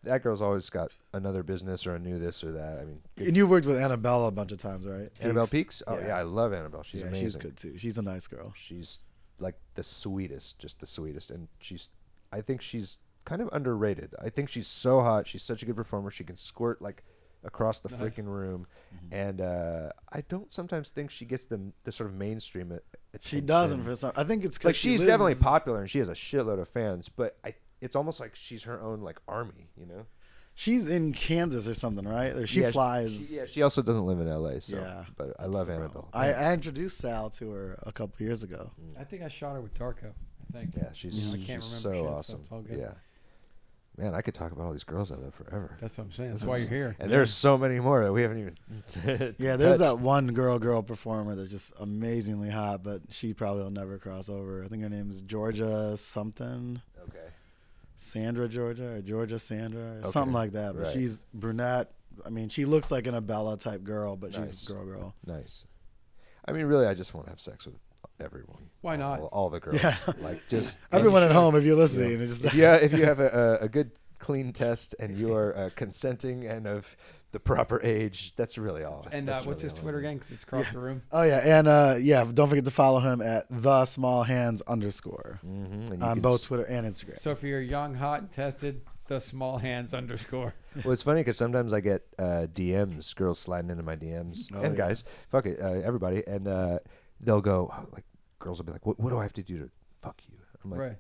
that girl's always got another business or a new this or that. I mean, and you've worked with Annabella a bunch of times, right? Annabelle Peaks. Oh yeah, I love Annabelle. She's amazing. She's good too. She's a nice girl. She's like the sweetest, and I think she's kind of underrated. I think she's so hot. She's such a good performer. She can squirt like across the freaking room, and I don't sometimes think she gets the sort of mainstream attention. She doesn't for some. I think it's because like she's definitely popular and she has a shitload of fans, but it's almost like she's her own like army, She's in Kansas or something, right? Or she flies. She also doesn't live in L.A., so. Yeah. But I love Annabelle. I introduced Sal to her a couple years ago. I think I shot her with Tarko, I think. Yeah, she's so awesome. So yeah. Man, I could talk about all these girls I love forever. That's what I'm saying. That's why you're here. And there's so many more that we haven't even there's that one girl performer that's just amazingly hot, but she probably will never cross over. I think her name is Georgia something. Okay. Sandra Georgia or Georgia Sandra or something like that, but she's brunette. I mean, she looks like an Abella type girl, but she's a girl. Nice. I mean, really, I just want to have sex with everyone. Why not? All the girls. Yeah. Like just everyone at home, if you're listening. If you have a good clean test and you are consenting and of the proper age, that's really all. And what's his Twitter again? Because it's across the room. Oh yeah, and don't forget to follow him at the Small Hands _ on both Twitter and Instagram. So if you're young, hot, and tested, the Small Hands _ Well, it's funny because sometimes I get DMs, girls sliding into my DMs, guys, fuck it, everybody, and they'll go like, girls will be like, what do I have to do to fuck you? I'm like, right.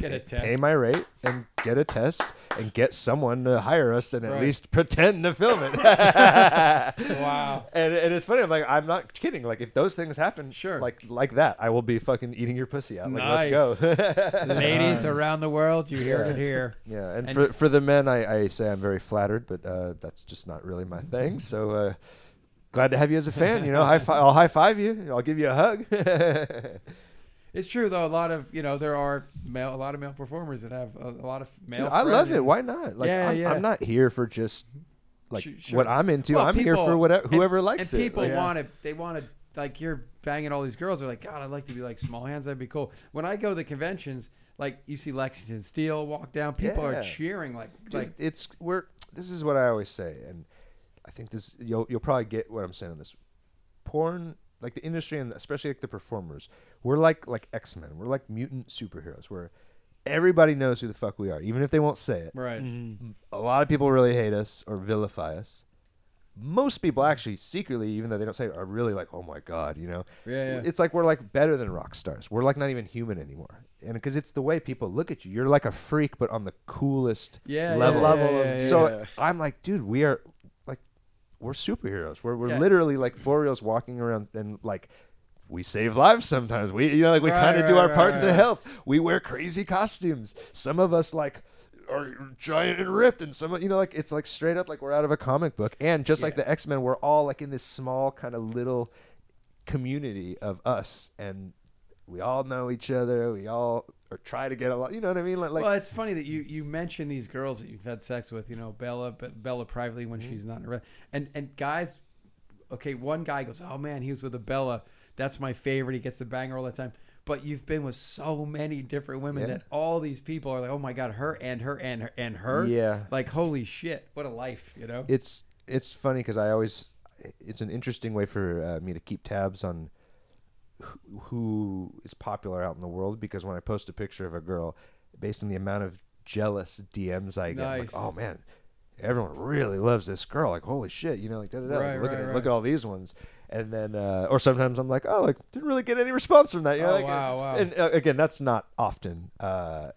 Get a test. Pay my rate and get a test and get someone to hire us and at least pretend to film it. Wow. And it's funny. I'm like, I'm not kidding. Like if those things happen, like that, I will be fucking eating your pussy out. Like, let's go. Ladies around the world, you heard it here. Yeah. And for the men, I say I'm very flattered, but that's just not really my thing. So glad to have you as a fan. I'll high five you. I'll give you a hug. It's true though. A lot of there are a lot of male performers that have a lot of male. Dude, I love it. Why not? Like I'm not here for just like what I'm into. Well, I'm here for whatever whoever likes it. And people want it. They want to like you're banging all these girls. They're like, God, I'd like to be like Small Hands. That'd be cool. When I go to the conventions, like you see Lexington Steel walk down, people are cheering. Like dude, this is what I always say, and I think this you'll probably get what I'm saying on this. Porn. Like the industry and especially like the performers, we're like X-Men. We're like mutant superheroes where everybody knows who the fuck we are, even if they won't say it. Right. Mm-hmm. A lot of people really hate us or vilify us. Most people actually secretly, even though they don't say it, are really like, oh my God, Yeah. It's like we're like better than rock stars. We're like not even human anymore. And because it's the way people look at you. You're like a freak, but on the coolest level. I'm like, dude, we're superheroes. We're literally like 4-year-olds walking around and like we save lives sometimes. We kind of do our part to help. We wear crazy costumes. Some of us like are giant and ripped, and some, you know, like it's like straight up like we're out of a comic book. And just like the X-Men, we're all like in this small kind of little community of us, and we all know each other. We all or try to get along. You know what I mean? Like, well, it's funny that you mention these girls that you've had sex with. You know, Bella privately when she's not around, and guys. Okay, one guy goes, "Oh man, he was with Abella. That's my favorite. He gets the banger all the time." But you've been with so many different women that all these people are like, "Oh my god, her and her and her and her." Yeah. Like, holy shit, what a life, you know? It's funny because it's an interesting way for me to keep tabs on who is popular out in the world, because when I post a picture of a girl, based on the amount of jealous DMs I get, I'm like, "Oh man, everyone really loves this girl. Like, holy shit, you know, like, da-da-da. Right, like look at all these ones." And then, or sometimes I'm like, "Oh, like, didn't really get any response from that." You know, like, wow. And again, that's not often. But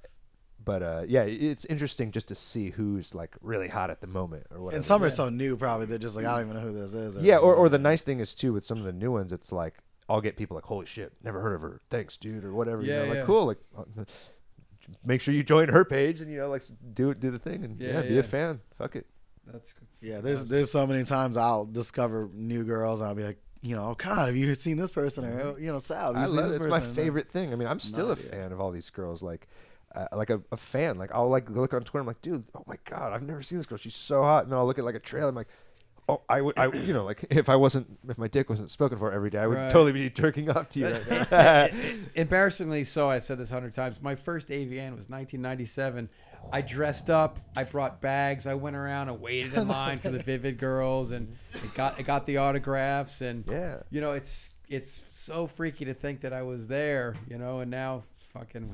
yeah, it's interesting just to see who's like really hot at the moment or whatever. And some are so new, probably. They're just like, I don't even know who this is. Or the nice thing is too, with some of the new ones, it's like, I'll get people like, "Holy shit, never heard of her. Thanks, dude," or whatever. Yeah, you know, like, cool. Like, make sure you join her page and, you know, like do the thing and be a fan. Fuck it. That's good. Yeah. There's so many times I'll discover new girls and I'll be like, you know, "Oh God, have you seen this person?" Or, you know, "Sal, have you seen this person?" It's my favorite thing. I mean, I'm still a fan of all these girls. Like a fan. Like, I'll like look on Twitter. I'm like, "Dude, oh my God, I've never seen this girl. She's so hot." And then I'll look at like a trailer. I'm like, "Oh, I you know, like if my dick wasn't spoken for every day, I would totally be jerking off to you right now." Embarrassingly so, I've said this 100 times. My first AVN was 1997. I dressed up. I brought bags. I went around. I waited in line for the Vivid girls, and I got the autographs. And you know, it's so freaky to think that I was there. You know, and now. Fucking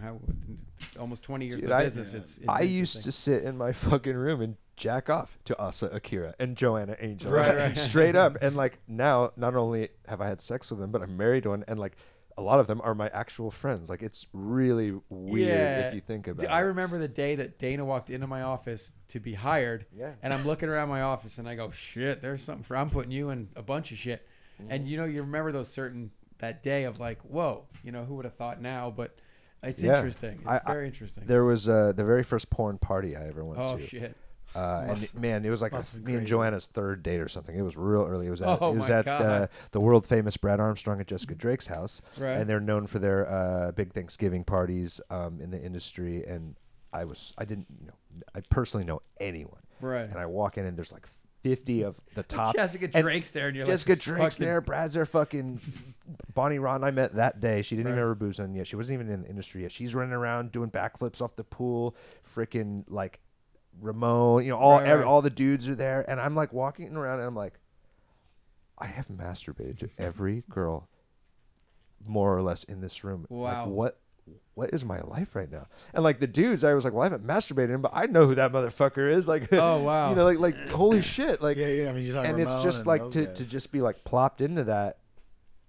almost 20 years in business. I used to sit in my fucking room and jack off to Asa Akira and Joanna Angel, right. Straight up. And like now, not only have I had sex with them, but I'm married to one, and like a lot of them are my actual friends. Like, it's really weird if you think about it. I remember the day that Dana walked into my office to be hired, and I'm looking around my office and I go, "Shit, there's something for. I'm putting you in a bunch of shit." Mm. And you know, you remember those certain that day of like, whoa, you know, who would have thought now, but. It's interesting. It's very interesting. There was the very first porn party I ever went to. Oh, shit. Man, it was like me and Joanna's third date or something. It was real early. It was at, the world-famous Brad Armstrong and Jessica Drake's house. Right. And they're known for their big Thanksgiving parties in the industry. And I personally know anyone. Right. And I walk in and there's like 50 of the top. Jessica Drake's there. And you're Jessica like, Drake's there. Brad's there fucking... Bonnie Ron I met that day. She didn't even have her boobs on yet. She wasn't even in the industry yet. She's running around doing backflips off the pool, freaking like Ramon, you know, all the dudes are there. And I'm like walking around and I'm like, I have masturbated to every girl more or less in this room. Wow. Like, what is my life right now? And like the dudes, I was like, well, I haven't masturbated him, but I know who that motherfucker is. Like, oh wow. You know, like holy shit. Like, yeah. I mean, and it's just and like to just be like plopped into that.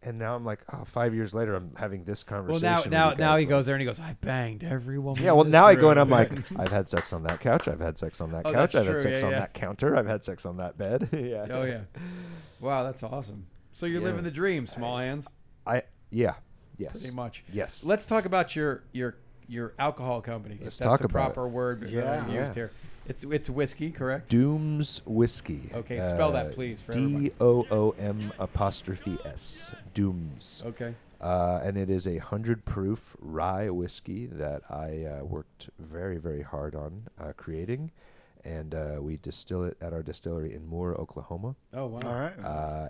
And now I'm like, oh, 5 years later, I'm having this conversation. Well, now he goes there and he goes, I banged every woman. Yeah, well, now I go and I'm like, I've had sex on that couch. I've had sex on that couch. I've had sex on that counter. I've had sex on that bed. Yeah. Oh, yeah. Wow, that's awesome. So you're living the dream, Small Hands. Yes. Pretty much. Yes. Let's talk about your alcohol company. Let's talk about it. That's the proper word. Yeah. Used here. It's whiskey, correct? Doom's Whiskey. Okay, spell that, please, for everybody. DOOM'S. Doom's. Okay. And it is 100 proof rye whiskey that I worked very, very hard on creating. And we distill it at our distillery in Moore, Oklahoma. Oh, wow. All right.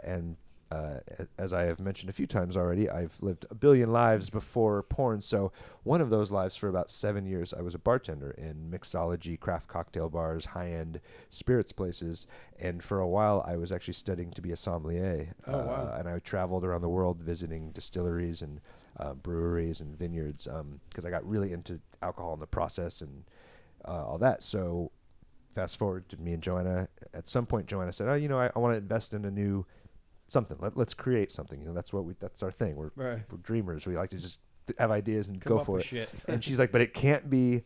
As I have mentioned a few times already, I've lived a billion lives before porn. So one of those lives for about 7 years, I was a bartender in mixology, craft cocktail bars, high-end spirits places. And for a while, I was actually studying to be a sommelier. Oh, wow. And I traveled around the world visiting distilleries and breweries and vineyards because I got really into alcohol and the process and all that. So fast forward to me and Joanna. At some point, Joanna said, oh, you know, I want to invest in a new something. Let's create something. You know, that's our thing. We're dreamers. We like to just have ideas and go for it. Shit. And she's like, but it can't be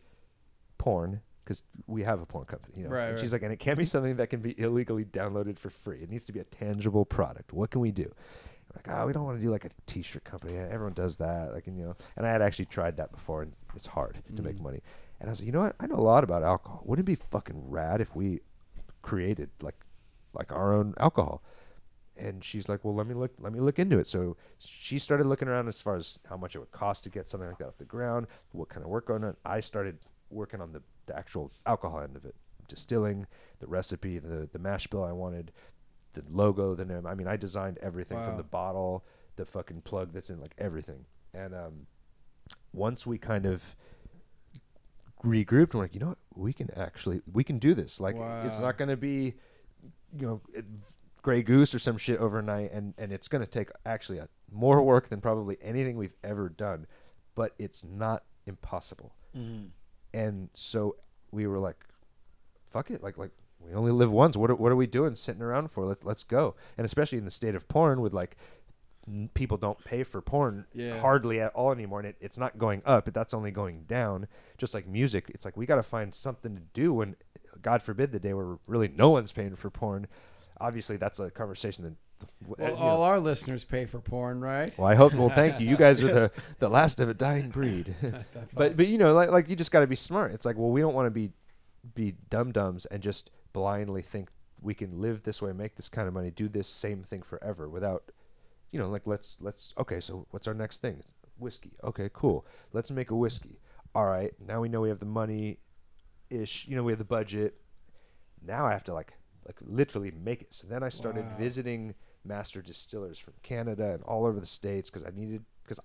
porn because we have a porn company. You know? Right, and she's like, and it can't be something that can be illegally downloaded for free. It needs to be a tangible product. What can we do? I'm like, we don't want to do like a t-shirt company. Everyone does that. Like, and, you know, and I had actually tried that before, and it's hard to make money. And I was like, you know what? I know a lot about alcohol. Wouldn't it be fucking rad if we created like our own alcohol? And she's like, well, let me look into it. So she started looking around as far as how much it would cost to get something like that off the ground, what kind of work on it. I started working on the actual alcohol end of it, distilling, the recipe, the mash bill I wanted, the logo, the name. I mean, I designed everything from the bottle, the fucking plug that's in, like, everything. And once we kind of regrouped, and we're like, you know what? We can do this. Like, it's not going to be, you know, Grey Goose or some shit overnight, and it's going to take actually more work than probably anything we've ever done, but it's not impossible. Mm. And so we were like, fuck it. Like we only live once. What are we doing sitting around for? Let's go. And especially in the state of porn with like, people don't pay for porn hardly at all anymore, and it's not going up, but that's only going down. Just like music, it's like we got to find something to do when, God forbid, the day where really no one's paying for porn. Obviously, that's a conversation that. Well, all our listeners pay for porn, right? Well, I hope. Well, thank you. You guys are the last of a dying breed. But you know, like you just got to be smart. It's like, well, we don't want to be dum-dums and just blindly think we can live this way, make this kind of money, do this same thing forever without. You know, like let's okay. So what's our next thing? Whiskey. Okay, cool. Let's make a whiskey. All right. Now we know we have the money, ish. You know, we have the budget. Now I have to like literally make it. So then I started visiting master distillers from Canada and all over the States because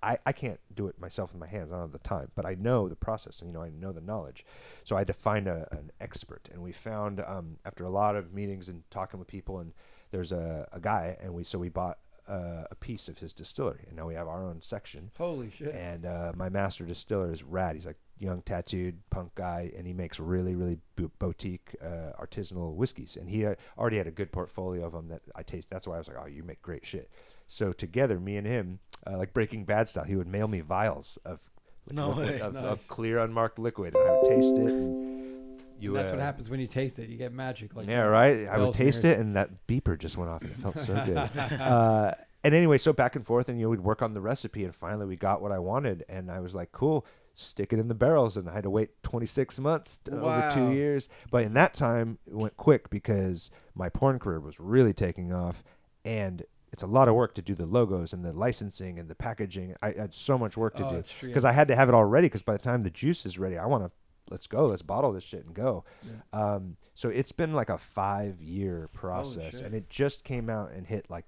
I can't do it myself with my hands. I don't have the time, but I know the process and, you know, I know the knowledge. So I had to find an expert, and we found after a lot of meetings and talking with people, and there's a guy, and we bought a piece of his distillery, and now we have our own section. Holy shit. And my master distiller is rad. He's like young, tattooed, punk guy, and he makes really, really boutique artisanal whiskeys, and he already had a good portfolio of them that I taste. That's why I was like, oh, you make great shit. So together, me and him, like Breaking Bad style, he would mail me vials of of clear unmarked liquid, and I would taste it, and that's what happens when you taste it. You get magic. Like yeah, right? I would taste it, and that beeper just went off, and it felt so good. And anyway, so back and forth, and, you know, we'd work on the recipe, and finally we got what I wanted, and I was like, cool, stick it in the barrels, and I had to wait 26 months over 2 years. But in that time, it went quick because my porn career was really taking off, and it's a lot of work to do the logos and the licensing and the packaging. I had so much work to do because I had to have it all ready, because by the time the juice is ready, I want to let's bottle this shit and go. Yeah. So it's been like a 5-year process, and it just came out and hit like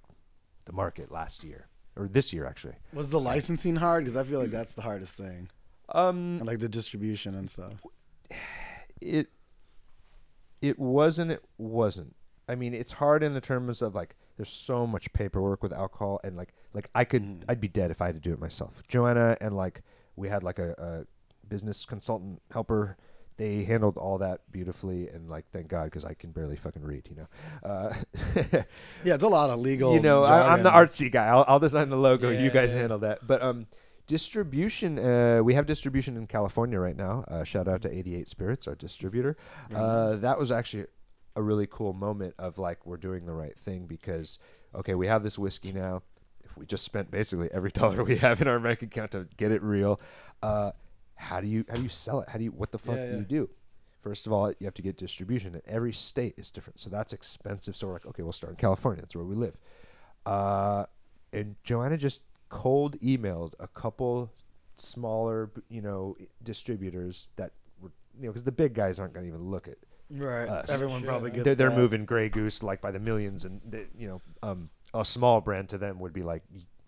the market last year, or this year actually. Was the licensing hard? Because I feel like that's the hardest thing. And like the distribution and stuff. It wasn't. I mean, it's hard in the terms of like, there's so much paperwork with alcohol, and like I'd be dead if I had to do it myself. Joanna and we had a business consultant helper. They handled all that beautifully, and thank God, because I can barely fucking read, you know. Yeah, it's a lot of legal. You know, I'm the artsy guy. I'll design the logo. Yeah, you guys handle that. But distribution, we have distribution in California right now. Shout out to 88 Spirits, our distributor. That was actually a really cool moment of we're doing the right thing, because okay, we have this whiskey now. If we just spent basically every dollar we have in our bank account to get it real. How do you sell it? What the fuck do you do? First of all, you have to get distribution, and every state is different, so that's expensive. So we're like, okay, we'll start in California. That's where we live. And Joanna just cold emailed a couple smaller, you know, distributors that were, you know, because the big guys aren't going to even look at us. Everyone probably gets that. They're moving Grey Goose by the millions, and they, you know, a small brand to them would be like,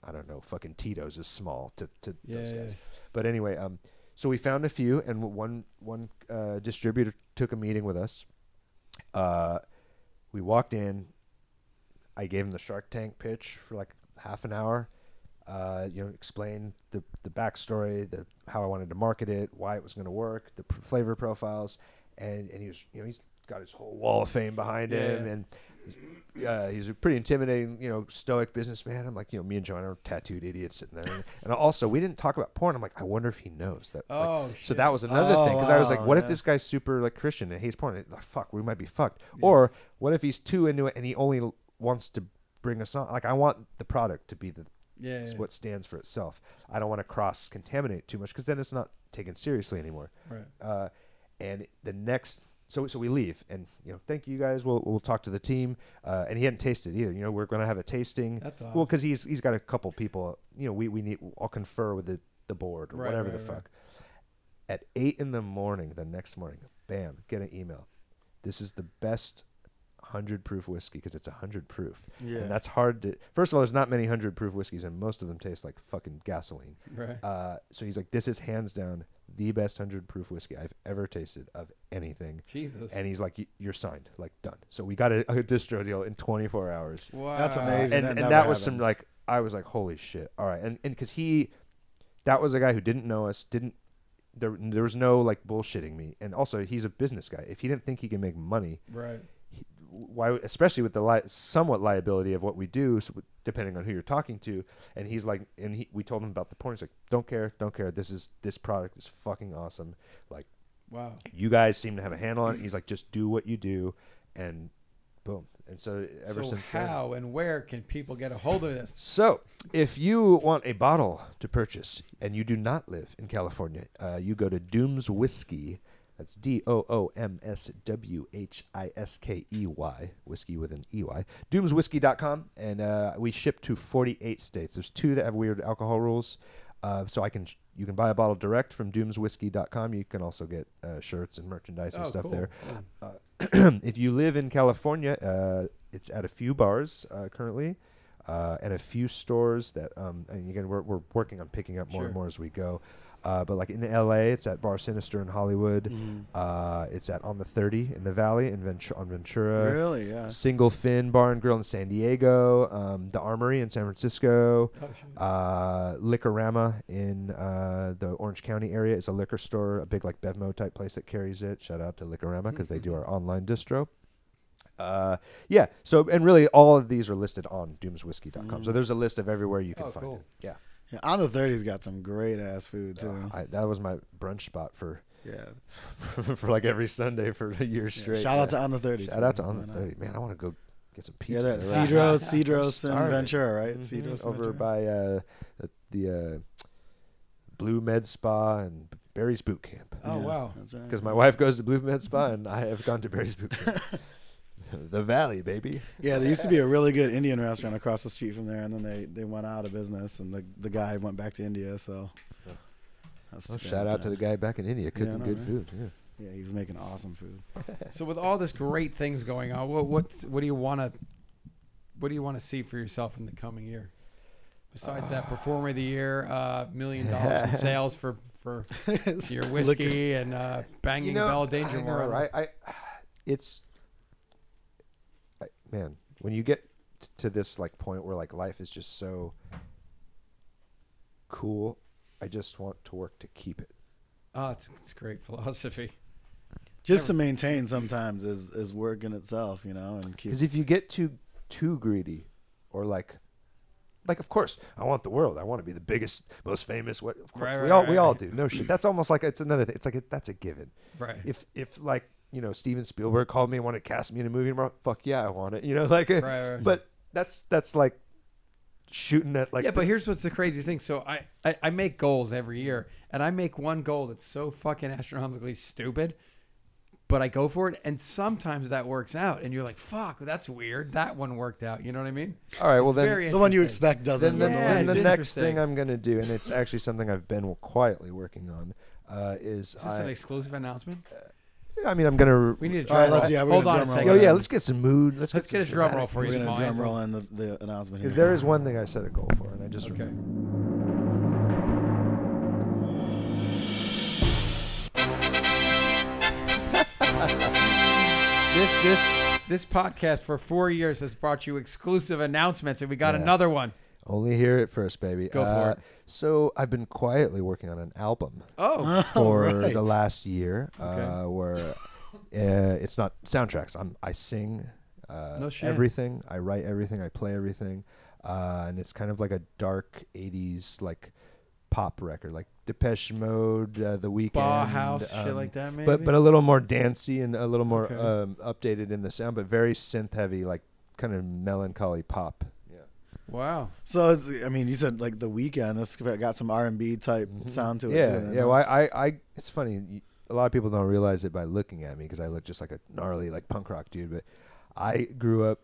I don't know, fucking Tito's is small to those guys. But anyway, so we found a few, and one distributor took a meeting with us. We walked in. I gave him the Shark Tank pitch for half an hour. You know, explained the backstory, how I wanted to market it, why it was going to work, the flavor profiles, and he was, you know, he's got his whole wall of fame behind him, and. He's a pretty intimidating, you know, stoic businessman. I'm like, you know, me and John are tattooed idiots sitting there, and also we didn't talk about porn. I'm like, I wonder if he knows that. So that was another thing, because I was like, what if this guy's super Christian and hates porn? Like, fuck, we might be fucked. Yeah. Or what if he's too into it and he only wants to bring us on? Like, I want the product to be the Yeah, it's what stands for itself. I don't want to cross-contaminate too much because then it's not taken seriously anymore. Right. And the next, so we leave, and thank you guys. We'll talk to the team. And he hadn't tasted either. We're going to have a tasting. That's odd. Well, because he's got a couple people. We need. I'll confer with the board or whatever the fuck. At 8 a.m, the next morning, bam, get an email. This is the best 100 proof whiskey because it's 100 proof, and that's hard to. First of all, there's not many 100 proof whiskeys, and most of them taste like fucking gasoline. Right. So he's like, this is hands down the best 100 proof whiskey I've ever tasted of anything. Jesus. And he's like, you're signed, like done. So we got a distro deal in 24 hours. Wow, that's amazing. And that was some like, I was like, holy shit. All right, and because that was a guy who didn't know us, didn't. There was no like bullshitting me, and also he's a business guy. If he didn't think he can make money, right? Why, especially with the somewhat liability of what we do, so depending on who you're talking to, and he's like, we told him about the porn. He's like, don't care. This product is fucking awesome. Like, wow, you guys seem to have a handle on it. He's like, just do what you do, and boom. And so since then. So how and where can people get a hold of this? So if you want a bottle to purchase and you do not live in California, you go to Doom's Whiskey. That's DOOMSWHISKEY, whiskey with an EY. DoomsWhiskey.com, and we ship to 48 states. There's 2 that have weird alcohol rules, so you can buy a bottle direct from DoomsWhiskey.com. You can also get shirts and merchandise and stuff there. Cool. If you live in California, it's at a few bars currently, and a few stores that. And again, we're working on picking up more and more as we go. But like in L.A., it's at Bar Sinister in Hollywood. Mm-hmm. It's at On the 30 in the Valley in on Ventura. Really, yeah. Single Fin Bar and Grill in San Diego. The Armory in San Francisco. Oh, sure. Liquorama in the Orange County area is a liquor store, a big like Bevmo type place that carries it. Shout out to Liquorama because they do our online distro. So and really all of these are listed on doomswhiskey.com. So there's a list of everywhere you can find it. Yeah. Yeah, On the 30's got some great ass food too. That was my brunch spot for like every Sunday for a year straight. Shout out to On the 30. Shout out to On the 30. Man, I want to go get some pizza. Yeah, that Cedros and Ventura, right? Mm-hmm. Cedros over Ventura. By the Blue Med Spa and Barry's Boot Camp. Oh yeah, wow, that's right. Because my wife goes to Blue Med Spa and I have gone to Barry's Boot Camp. The Valley, baby. Yeah, there used to be a really good Indian restaurant across the street from there, and then they went out of business, and the guy went back to India. So, shout out to the guy back in India cooking good food. Yeah, he was making awesome food. So, with all this great things going on, what do you want to see for yourself in the coming year? Besides that, Performer of the Year, $1 million in sales for your whiskey and banging Abella Danger. I know, right? Man, when you get to this like point where like life is just so cool, I just want to work to keep it. Oh, it's great philosophy. Just to maintain sometimes is work in itself, and keep. Because if you get too greedy, or like of course I want the world. I want to be the biggest, most famous. What? Of course, we all do. No shit. That's almost like it's another thing. It's like that's a given. Right. If like. Steven Spielberg called me and wanted to cast me in a movie tomorrow. Fuck yeah, I want it. But that's like shooting at like. Yeah, but here's what's the crazy thing. So I make goals every year, and I make one goal that's so fucking astronomically stupid, but I go for it, and sometimes that works out, and you're like, fuck, that's weird. That one worked out. You know what I mean? All right, well then the one you expect doesn't. Then the next thing I'm gonna do, and it's actually something I've been quietly working on, is this an exclusive announcement? I mean, I'm gonna. We need a drum roll. Hold on a second. Let's get some mood. Let's get a drum roll for you. We're gonna drum roll in the announcement. Because there is one thing I set a goal for, and I just remember. This podcast for 4 years has brought you exclusive announcements, and we got another one. Only hear it first, baby. Go for it. So I've been quietly working on an album for the last year where it's not soundtracks. I sing everything. I write everything. I play everything. And it's kind of like a dark 80s like pop record, like Depeche Mode, The Weeknd. Bauhaus, shit like that maybe? But a little more dancey and a little more updated in the sound, but very synth heavy, like kind of melancholy pop. Wow. So, it's, I mean, you said like The Weeknd. It's got some R&B type sound to it. Yeah, too, yeah. Well, I, it's funny. A lot of people don't realize it by looking at me because I look just like a gnarly like punk rock dude. But I grew up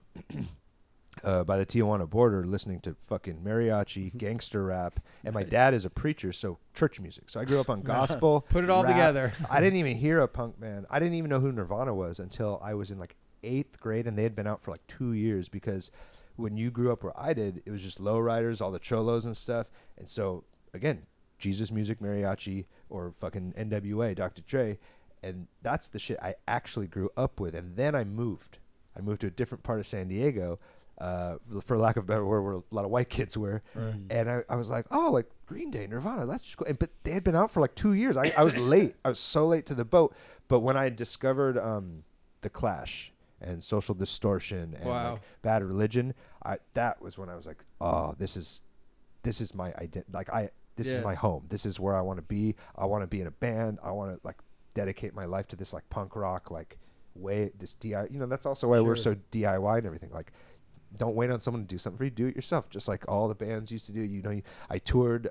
by the Tijuana border listening to fucking mariachi, gangster rap, and my dad is a preacher, so church music. So I grew up on gospel. Put it all rap. Together. I didn't even hear a punk band. I didn't even know who Nirvana was until I was in like 8th grade, and they had been out for like 2 years because when you grew up where I did, it was just lowriders, all the cholos and stuff. And so, again, Jesus music, mariachi, or fucking NWA, Dr. Dre. And that's the shit I actually grew up with. And then I moved. I moved to a different part of San Diego, for lack of a better word, where a lot of white kids were. Right. And I was like, oh, like Green Day, Nirvana, that's just cool. But they had been out for like 2 years. I was late. I was so late to the boat. But when I discovered The Clash and Social Distortion and like Bad Religion, that was when I was like, oh, this is my identity. Like this is my home. This is where I want to be. I want to be in a band. I want to like dedicate my life to this like punk rock like way. This DIY, you know, that's also why we're so DIY and everything. Like, don't wait on someone to do something for you. Do it yourself. Just like all the bands used to do. You know, I toured.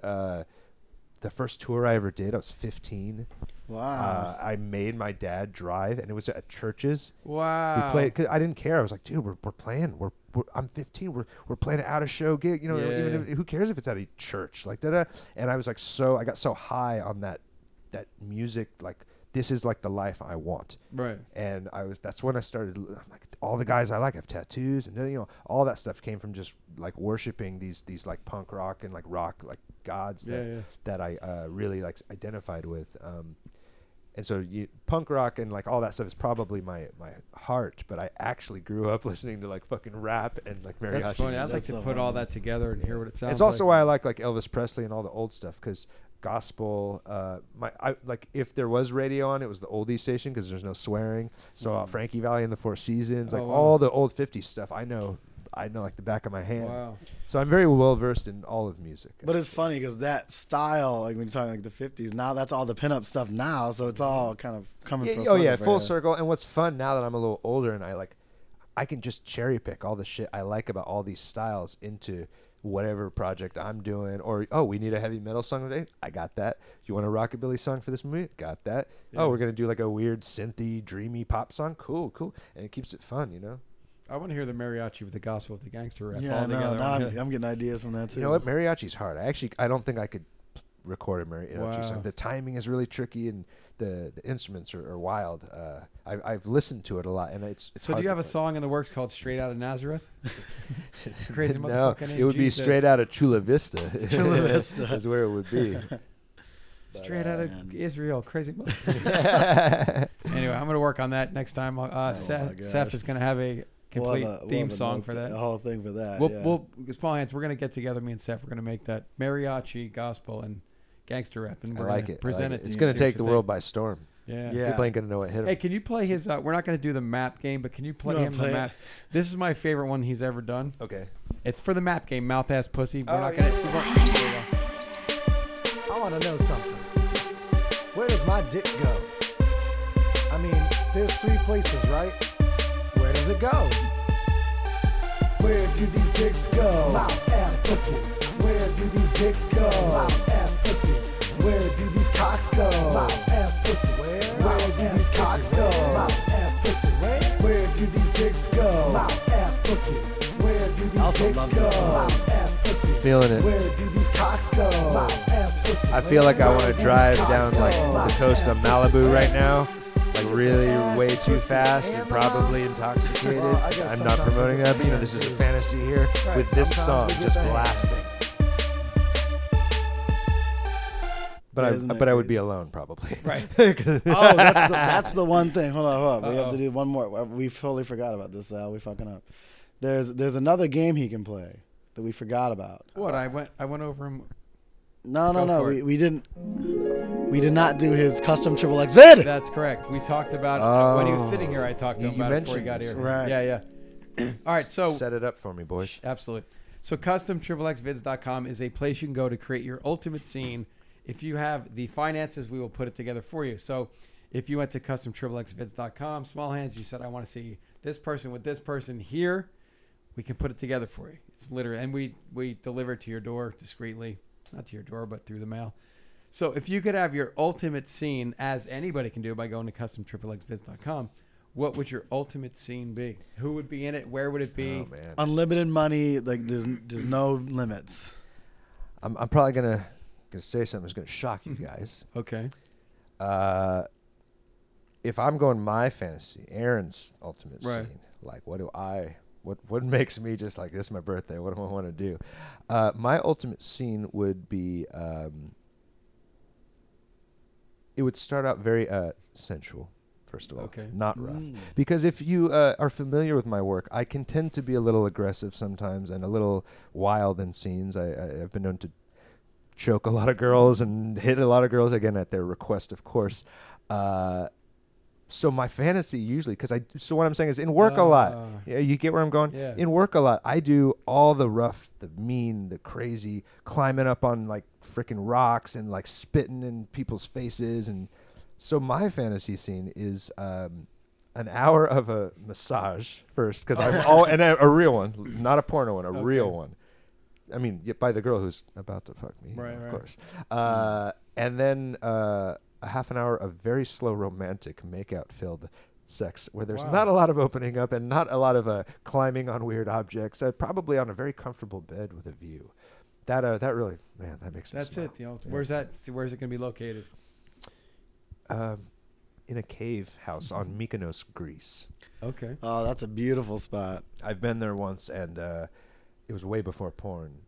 The first tour I ever did, I was 15. Wow. I made my dad drive, and it was at churches. Wow. We played, 'cause I didn't care. I was like, dude, we're playing. I'm 15. We're playing an out-of-show gig. You know, even if, who cares if it's at a church? Like, da-da. And I was like, I got so high on that music, like, this is like the life I want. Right. And that's when I started, like, all the guys I like have tattoos, and, you know, all that stuff came from just like worshiping these like punk rock and like rock, like gods that I really like identified with. And so punk rock and like all that stuff is probably my heart, but I actually grew up listening to like fucking rap and like mariachi. That's funny. I'd like to put all that together and hear what it sounds like. It's also why I like Elvis Presley and all the old stuff, because gospel, like if there was radio on, it was the oldies station because there's no swearing. So Frankie Valli and the Four Seasons, like all the old 50s stuff, I know like the back of my hand. Wow. So I'm very well versed in all of music. But it's funny because that style, like when you're talking like the 50s, now that's all the pinup stuff now. So it's all kind of coming full circle. Oh yeah, full circle. And what's fun now that I'm a little older and I can just cherry pick all the shit I like about all these styles into whatever project I'm doing. Or, oh, we need a heavy metal song today? I got that. You want a rockabilly song for this movie? Got that. Yeah. Oh, we're going to do like a weird synthy, dreamy pop song? Cool. And it keeps it fun, you know? I want to hear the mariachi with the gospel with the gangster rap. Yeah, I'm getting ideas from that too. You know what? Mariachi's hard. I don't think I could record a mariachi song. The timing is really tricky, and the instruments are wild. I've listened to it a lot, and it's so hard. Do you have a song in the works called "Straight Out of Nazareth"? Crazy motherfucking. No, it would be "Straight Out of Chula Vista." Chula Vista. That's where it would be. Straight out of Israel, crazy. Anyway, I'm gonna work on that next time. Seth is gonna have a complete theme song for that. The whole thing for that. Small Hands, we're going to get together, me and Seth. We're going to make that mariachi, gospel, and gangster rap. And we're going to present it. It's going to take the world by storm. Yeah. People ain't going to know what hit him. Hey, can you play his... we're not going to do the map game, but can you play him the map? This is my favorite one he's ever done. Okay. It's for the map game, Mouth Ass Pussy. We're not going to... I want to know something. Where does my dick go? I mean, there's 3 places, right? Where does it go? Where do these dicks go? Mouth, ass, pussy. Where do these dicks go? Mouth, ass, pussy. Where do these cocks go? Mouth, ass, pussy. Where do these cocks go? Mouth, ass, pussy. Where do these dicks go? Mouth, ass, pussy. Where do these dicks go? Mouth, ass, pussy. Feeling it. Where do these cocks go? Mouth, ass, pussy. I feel like I want to drive down like the coast of Malibu right now. Like really way too fast and probably intoxicated. Well, I'm not promoting that, but you know, this is a fantasy here with this song just blasting. But I would be alone probably. Right. That's the one thing. Hold on. We have to do one more. We totally forgot about this, Sal. We fucking up. There's another game he can play that we forgot about. What? I went over him. No. We did not do his custom XXXVid. That's correct. We talked about it when he was sitting here. I talked to him about it before he got here. Right. Yeah. All right. So set it up for me, boys. Absolutely. So CustomXXXVids.com is a place you can go to create your ultimate scene. If you have the finances, we will put it together for you. So if you went to CustomXXXVids.com, Small Hands, you said, I want to see this person with this person here. We can put it together for you. It's literally, and we deliver it to your door discreetly, not to your door, but through the mail. So if you could have your ultimate scene, as anybody can do by going to CustomXXXVids.com, what would your ultimate scene be? Who would be in it? Where would it be? Oh, unlimited money. Like there's no limits. I'm probably gonna say something that's gonna shock you guys. Okay. If I'm going my fantasy, Aaron's ultimate scene, like what makes me just like, this is my birthday, what do I want to do? My ultimate scene would be, it would start out very sensual, first of all, not rough. Because if you are familiar with my work, I can tend to be a little aggressive sometimes and a little wild in scenes. I've been known to choke a lot of girls and hit a lot of girls, again, at their request, of course. So my fantasy usually, so what I'm saying is in work a lot. Yeah, you get where I'm going? Yeah. In work a lot, I do all the rough, the mean, the crazy, climbing up on like freaking rocks and like spitting in people's faces. And so my fantasy scene is an hour of a massage first, because I've and a real one, not a porno one, real one. I mean, by the girl who's about to fuck me, of course. And then... a half an hour of very slow, romantic, makeout-filled sex where there's not a lot of opening up and not a lot of climbing on weird objects, probably on a very comfortable bed with a view. That really, man, that makes me smile. That's it. Where's it going to be located? In a cave house on Mykonos, Greece. Okay. Oh, that's a beautiful spot. I've been there once, and it was way before porn.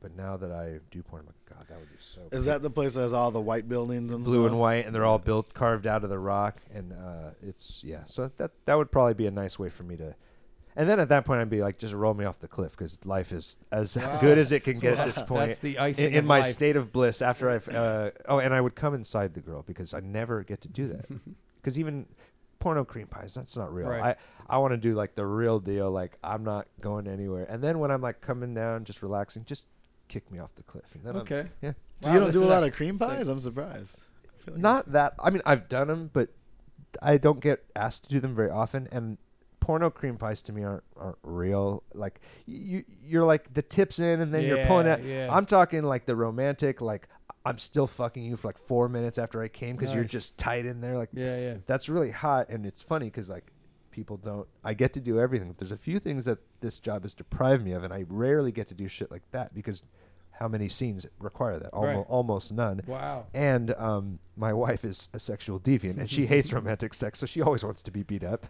But now that I do porn, I'm like, God, that would be so cool. Is that the place that has all the white buildings and blue stuff? And white, and they're all built, carved out of the rock. And it's, yeah. So that would probably be a nice way for me to. And then at that point, I'd be like, just roll me off the cliff, because life is as good as it can get at this point. That's the icing in my life. State of bliss after I've. And I would come inside the girl, because I never get to do that. Because even porno cream pies, that's not real. Right. I want to do like the real deal. Like, I'm not going anywhere. And then when I'm like coming down, just relaxing, just. Kick me off the cliff. And then yeah. So you don't do a lot of cream pies? Like, I'm surprised. I feel like not that. I mean, I've done them, but I don't get asked to do them very often. And porno cream pies to me aren't real. Like you're like the tips in, and then you're pulling out. Yeah. I'm talking like the romantic. Like I'm still fucking you for like 4 minutes after I came, because you're just tight in there. Like that's really hot, and it's funny because like. People don't. I get to do everything. There's a few things that this job has deprived me of, and I rarely get to do shit like that, because how many scenes require that? Almost none. Wow. And my wife is a sexual deviant, and she hates romantic sex, so she always wants to be beat up.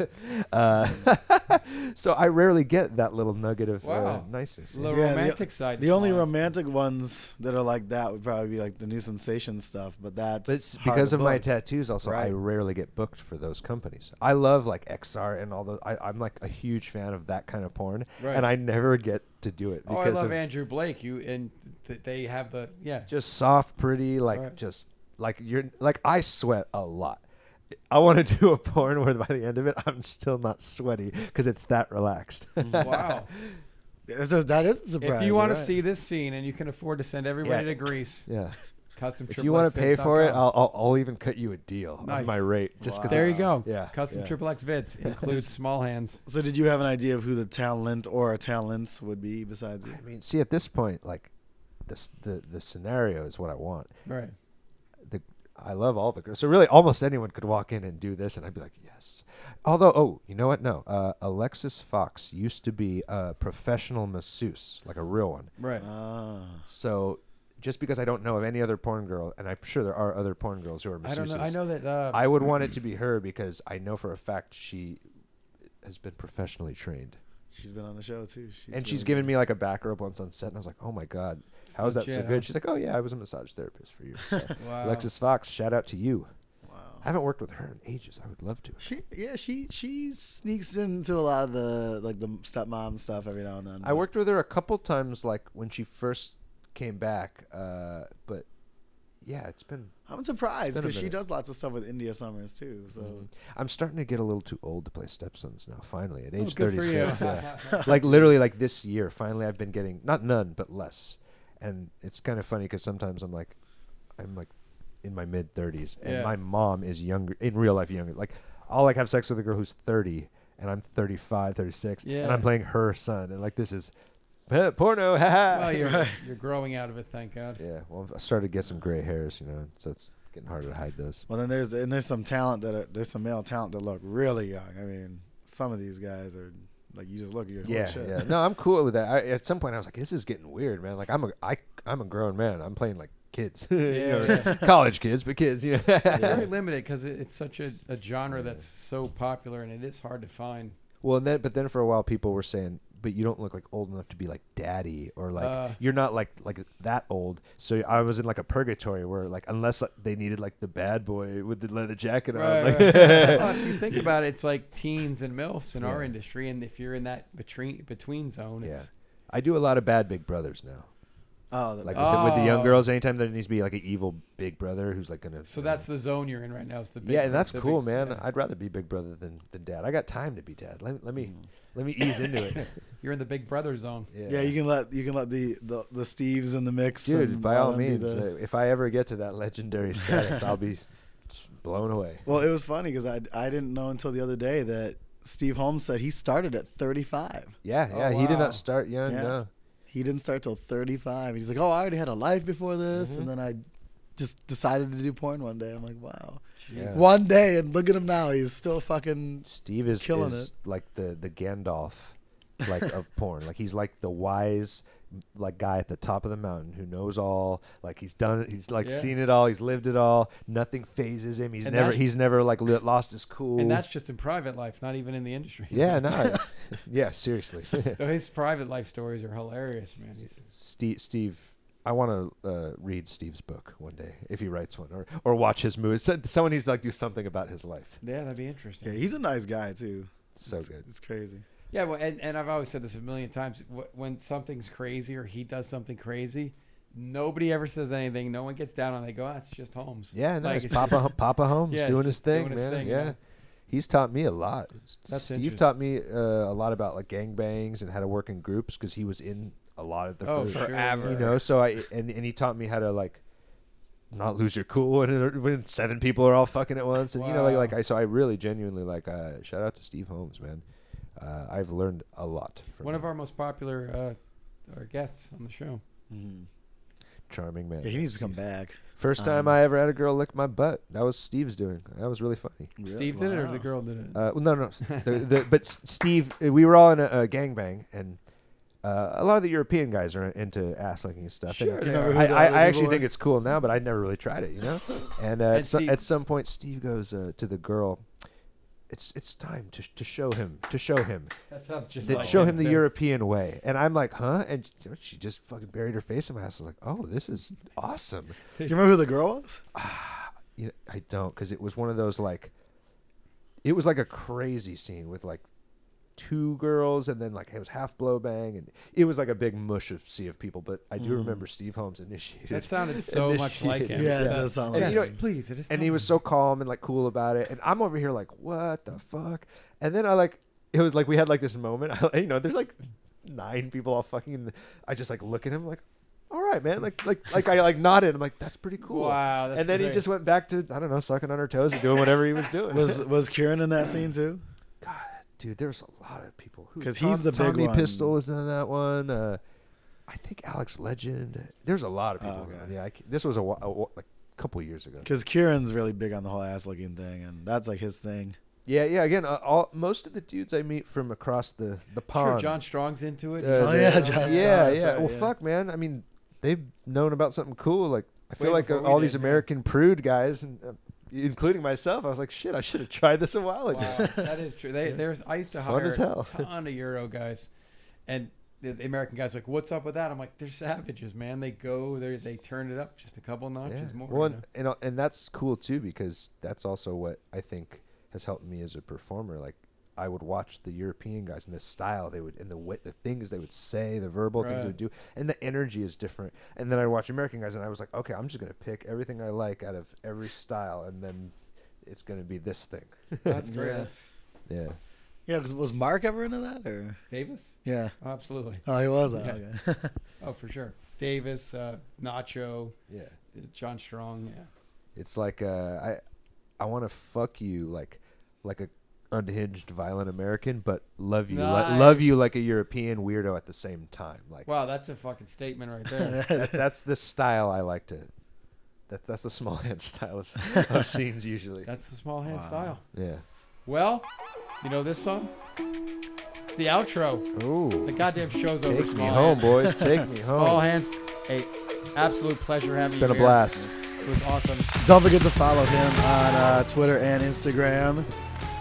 So I rarely get that little nugget of niceness. The romantic side. The only romantic ones that are like that would probably be like the new sensation stuff, but that's because of my tattoos. Also, I rarely get booked for those companies. I love like XR and all those. I'm like a huge fan of that kind of porn, and I never get to do it. Because I love Andrew Blake. They have the just soft, pretty, like just. Like I sweat a lot. I want to do a porn where by the end of it, I'm still not sweaty, because it's that relaxed. Wow, that is a surprise. If you want to see this scene and you can afford to send everybody to Greece, Custom. If you want to pay for it, I'll even cut you a deal on my rate. Just because there you go. Yeah, Custom XXXVids includes Small Hands. So did you have an idea of who the talent or talents would be besides you? I mean, see, at this point, like the scenario is what I want. Right. I love all the girls. So really almost anyone could walk in and do this, and I'd be like, yes. Although, you know what? No. Alexis Fox used to be a professional masseuse, like a real one. Right. So just because I don't know of any other porn girl, and I'm sure there are other porn girls who are masseuses. I don't know. I know that... I would want it to be her, because I know for a fact she has been professionally trained. She's been on the show, too. She's given me, like, a back rub once on set, and I was like, oh, my God. How is that so good? She's like, oh, yeah, I was a massage therapist for years. So. Wow. Alexis Fox, shout out to you. Wow. I haven't worked with her in ages. I would love to. She sneaks into a lot of the, like, the stepmom stuff every now and then. I worked with her a couple times, like, when she first came back, but... Yeah, it's been... I'm surprised, because she does lots of stuff with India Summers, too. So I'm starting to get a little too old to play stepsons now, finally, at age 36. Yeah. Like, literally, like, this year, finally, I've been getting, not none, but less. And it's kind of funny, because sometimes I'm, like, in my mid-30s, and my mom is younger, in real life younger. Like, I'll, like, have sex with a girl who's 30, and I'm 35, 36, and I'm playing her son, and like this is porno. Well, you're growing out of it, thank God. Yeah, well, I started to get some gray hairs, you know, so it's getting harder to hide those. Well, then there's some talent that there's some male talent that look really young. I mean, some of these guys are. Like, you just look at your shit. Yeah. No, I'm cool with that. At some point, I was like, this is getting weird, man. Like, I'm a grown man. I'm playing, like, kids. College kids, but kids, you know. It's very limited because it's such a genre that's so popular, and it is hard to find. Well, but then for a while, people were saying, but you don't look, like, old enough to be, like, daddy or, like, you're not, like that old. So I was in, like, a purgatory where, like, unless they needed, like, the bad boy with the leather jacket on. Like, well, if you think about it, it's, like, teens and MILFs in our industry. And if you're in that between zone, it's... I do a lot of bad big brothers now. Oh, like with the young girls, anytime there needs to be like an evil big brother who's like gonna. So that's the zone you're in right now. Is the big and that's cool, man. Yeah. I'd rather be big brother than dad. I got time to be dad. Let me ease into it. You're in the big brother zone. Yeah, you can let the Steves in the mix, dude. By all means, if I ever get to that legendary status, I'll be blown away. Well, it was funny because I didn't know until the other day that Steve Holmes said he started at 35. Yeah, wow. He did not start young. Yeah. No. He didn't start till 35. He's like, oh, I already had a life before this. Mm-hmm. And then I just decided to do porn one day. I'm like, wow. Yeah. One day, and look at him now. He's still fucking Steve is killing it. Like the Gandalf like of porn. Like he's like the wise like guy at the top of the mountain who knows all. Like he's done it. He's like seen it all. He's lived it all. Nothing phases him. He's never like lost his cool. And that's just in private life, not even in the industry. Yeah, no. Yeah, seriously. Though his private life stories are hilarious, man. Steve, I want to read Steve's book one day if he writes one, or watch his movie. Someone needs to like do something about his life. Yeah, that'd be interesting. Yeah, he's a nice guy too. It's good. It's crazy. Yeah, well, and I've always said this a million times. When something's crazy or he does something crazy, nobody ever says anything. No one gets down on it. They go, it's just Holmes. Yeah, no, like, it's Papa Holmes doing his thing, man. Yeah. He's taught me a lot. That's Steve taught me a lot about like gangbangs and how to work in groups because he was in a lot of the first forever. You know, so and he taught me how to like not lose your cool when 7 people are all fucking at once. And you know, so I really genuinely shout out to Steve Holmes, man. I've learned a lot from one of our most popular our guests on the show. Mm-hmm. Charming man. Yeah, he needs to come back. First time I ever had a girl lick my butt. That was Steve's doing. That was really funny. Really? Steve did it, or the girl did it? No. But Steve, we were all in a gangbang, and a lot of the European guys are into ass licking and stuff. Sure, and I actually think it's cool now, but I never really tried it, you know. And at some point, Steve goes to the girl. It's time to show him That sounds just like show him the European way. And I'm like, huh? And she just fucking buried her face in my ass. I was like, oh, this is awesome. Do you remember who the girl was? I don't, because it was one of those like, it was like a crazy scene with like 2 girls, and then like it was half blow bang, and it was like a big mush of sea of people. But I do remember Steve Holmes initiated. That sounded so much like him. Yeah, it does sound like him. Please, it is. And he was so calm and like cool about it. And I'm over here like, what the fuck? And then it was like we had like this moment. You know, there's like 9 people all fucking. And I just like look at him like, all right, man. Like I like nodded. I'm like, that's pretty cool. Wow. That's and then great. He just went back to I don't know, sucking on her toes and doing whatever he was doing. Was Kieran in that scene too? God. Dude, there's a lot of people. Because he's the big one. Tommy Pistol is in that one. I think Alex Legend. There's a lot of people. Oh, okay. Yeah, this was a couple years ago. Because Kieran's really big on the whole ass-looking thing, and that's like his thing. Yeah. Again, most of the dudes I meet from across the pond. Sure, John Strong's into it. John Strong. Yeah. Right, fuck, man. I mean, they've known about something cool. Like I feel like all these American prude guys and. Including myself, I was like, "Shit, I should have tried this a while ago." Wow, that is true. I used to hire a ton of Euro guys, and the American guys like, "What's up with that?" I'm like, "They're savages, man. They go there, they turn it up just a couple notches more." Well, and that's cool too, because that's also what I think has helped me as a performer. Like, I would watch the European guys and the style they would, and the things they would say, the verbal things they would do, and the energy is different. And then I watch American guys, and I was like, okay, I'm just gonna pick everything I like out of every style, and then it's gonna be this thing. That's great. Yeah. Cause was Mark ever into that or Davis? Yeah, oh, absolutely. Oh, he was. Yeah. Okay. Oh, for sure. Davis, Nacho. Yeah. John Strong. Yeah. It's like I want to fuck you like a. unhinged, violent American, but love you, nice. Love you like a European weirdo at the same time. Like, wow, that's a fucking statement right there. That's the style I like to. That's the small hand style of scenes usually. That's the small hand style. Yeah. Well, you know this song? It's the outro. Ooh. The goddamn show's over. Take me home, boys. Take me home. Small Hands. Hey, absolute pleasure having you. It's been a blast. It was awesome. Don't forget to follow him on Twitter and Instagram.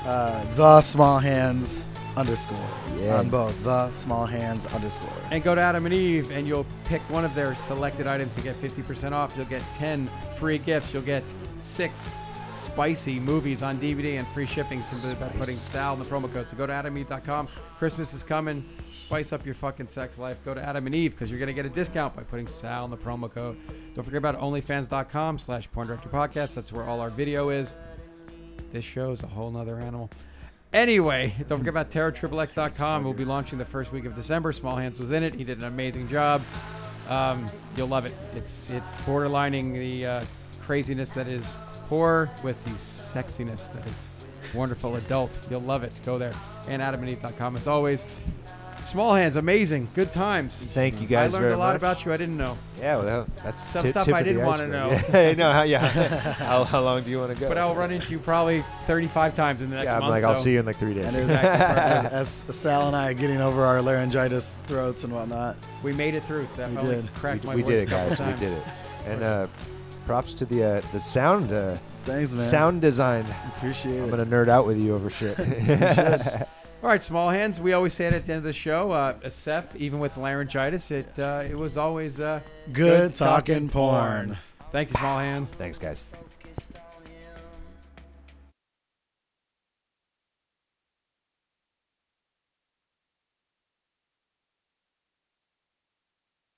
The Small Hands _ on both The Small Hands _ and go to Adam and Eve and you'll pick one of their selected items to get 50% off. You'll get 10 free gifts. You'll get 6 spicy movies on DVD and free shipping simply by putting Sal in the promo code. So go to adamandeve.com. Christmas is coming. Spice up your fucking sex life. Go to Adam and Eve because you're going to get a discount by putting Sal in the promo code. Don't forget about onlyfans.com/porndirectorpodcast. That's where all our video is. This show's a whole nother animal. Anyway, don't forget about TerrorXXX.com. We'll be launching the first week of December. Small Hands was in it. He did an amazing job. You'll love it. It's borderlining the craziness that is horror with the sexiness that is wonderful adult. You'll love it. Go there. And adamandeve.com as always. Small Hands, amazing. Good times. Thank you guys. I learned very a lot much. About you. I didn't know. Yeah, well, that's some stuff I didn't want to know. Yeah. No, how long do you want to go? But I'll run into you probably 35 times in the next month. I'm like, I'll see you in like 3 days. And exactly. As Sal and I are getting over our laryngitis, throats, and whatnot, we made it through. Seth. We did. Cracked my voice. We did it, guys. We did it. And props to the sound. Thanks, man. Sound design. Appreciate it. I'm gonna nerd out with you over shit. You should. All right, Small Hands. We always say it at the end of the show. Seth, even with laryngitis, it was always good talking porn. Thank you, Small Hands. Thanks, guys.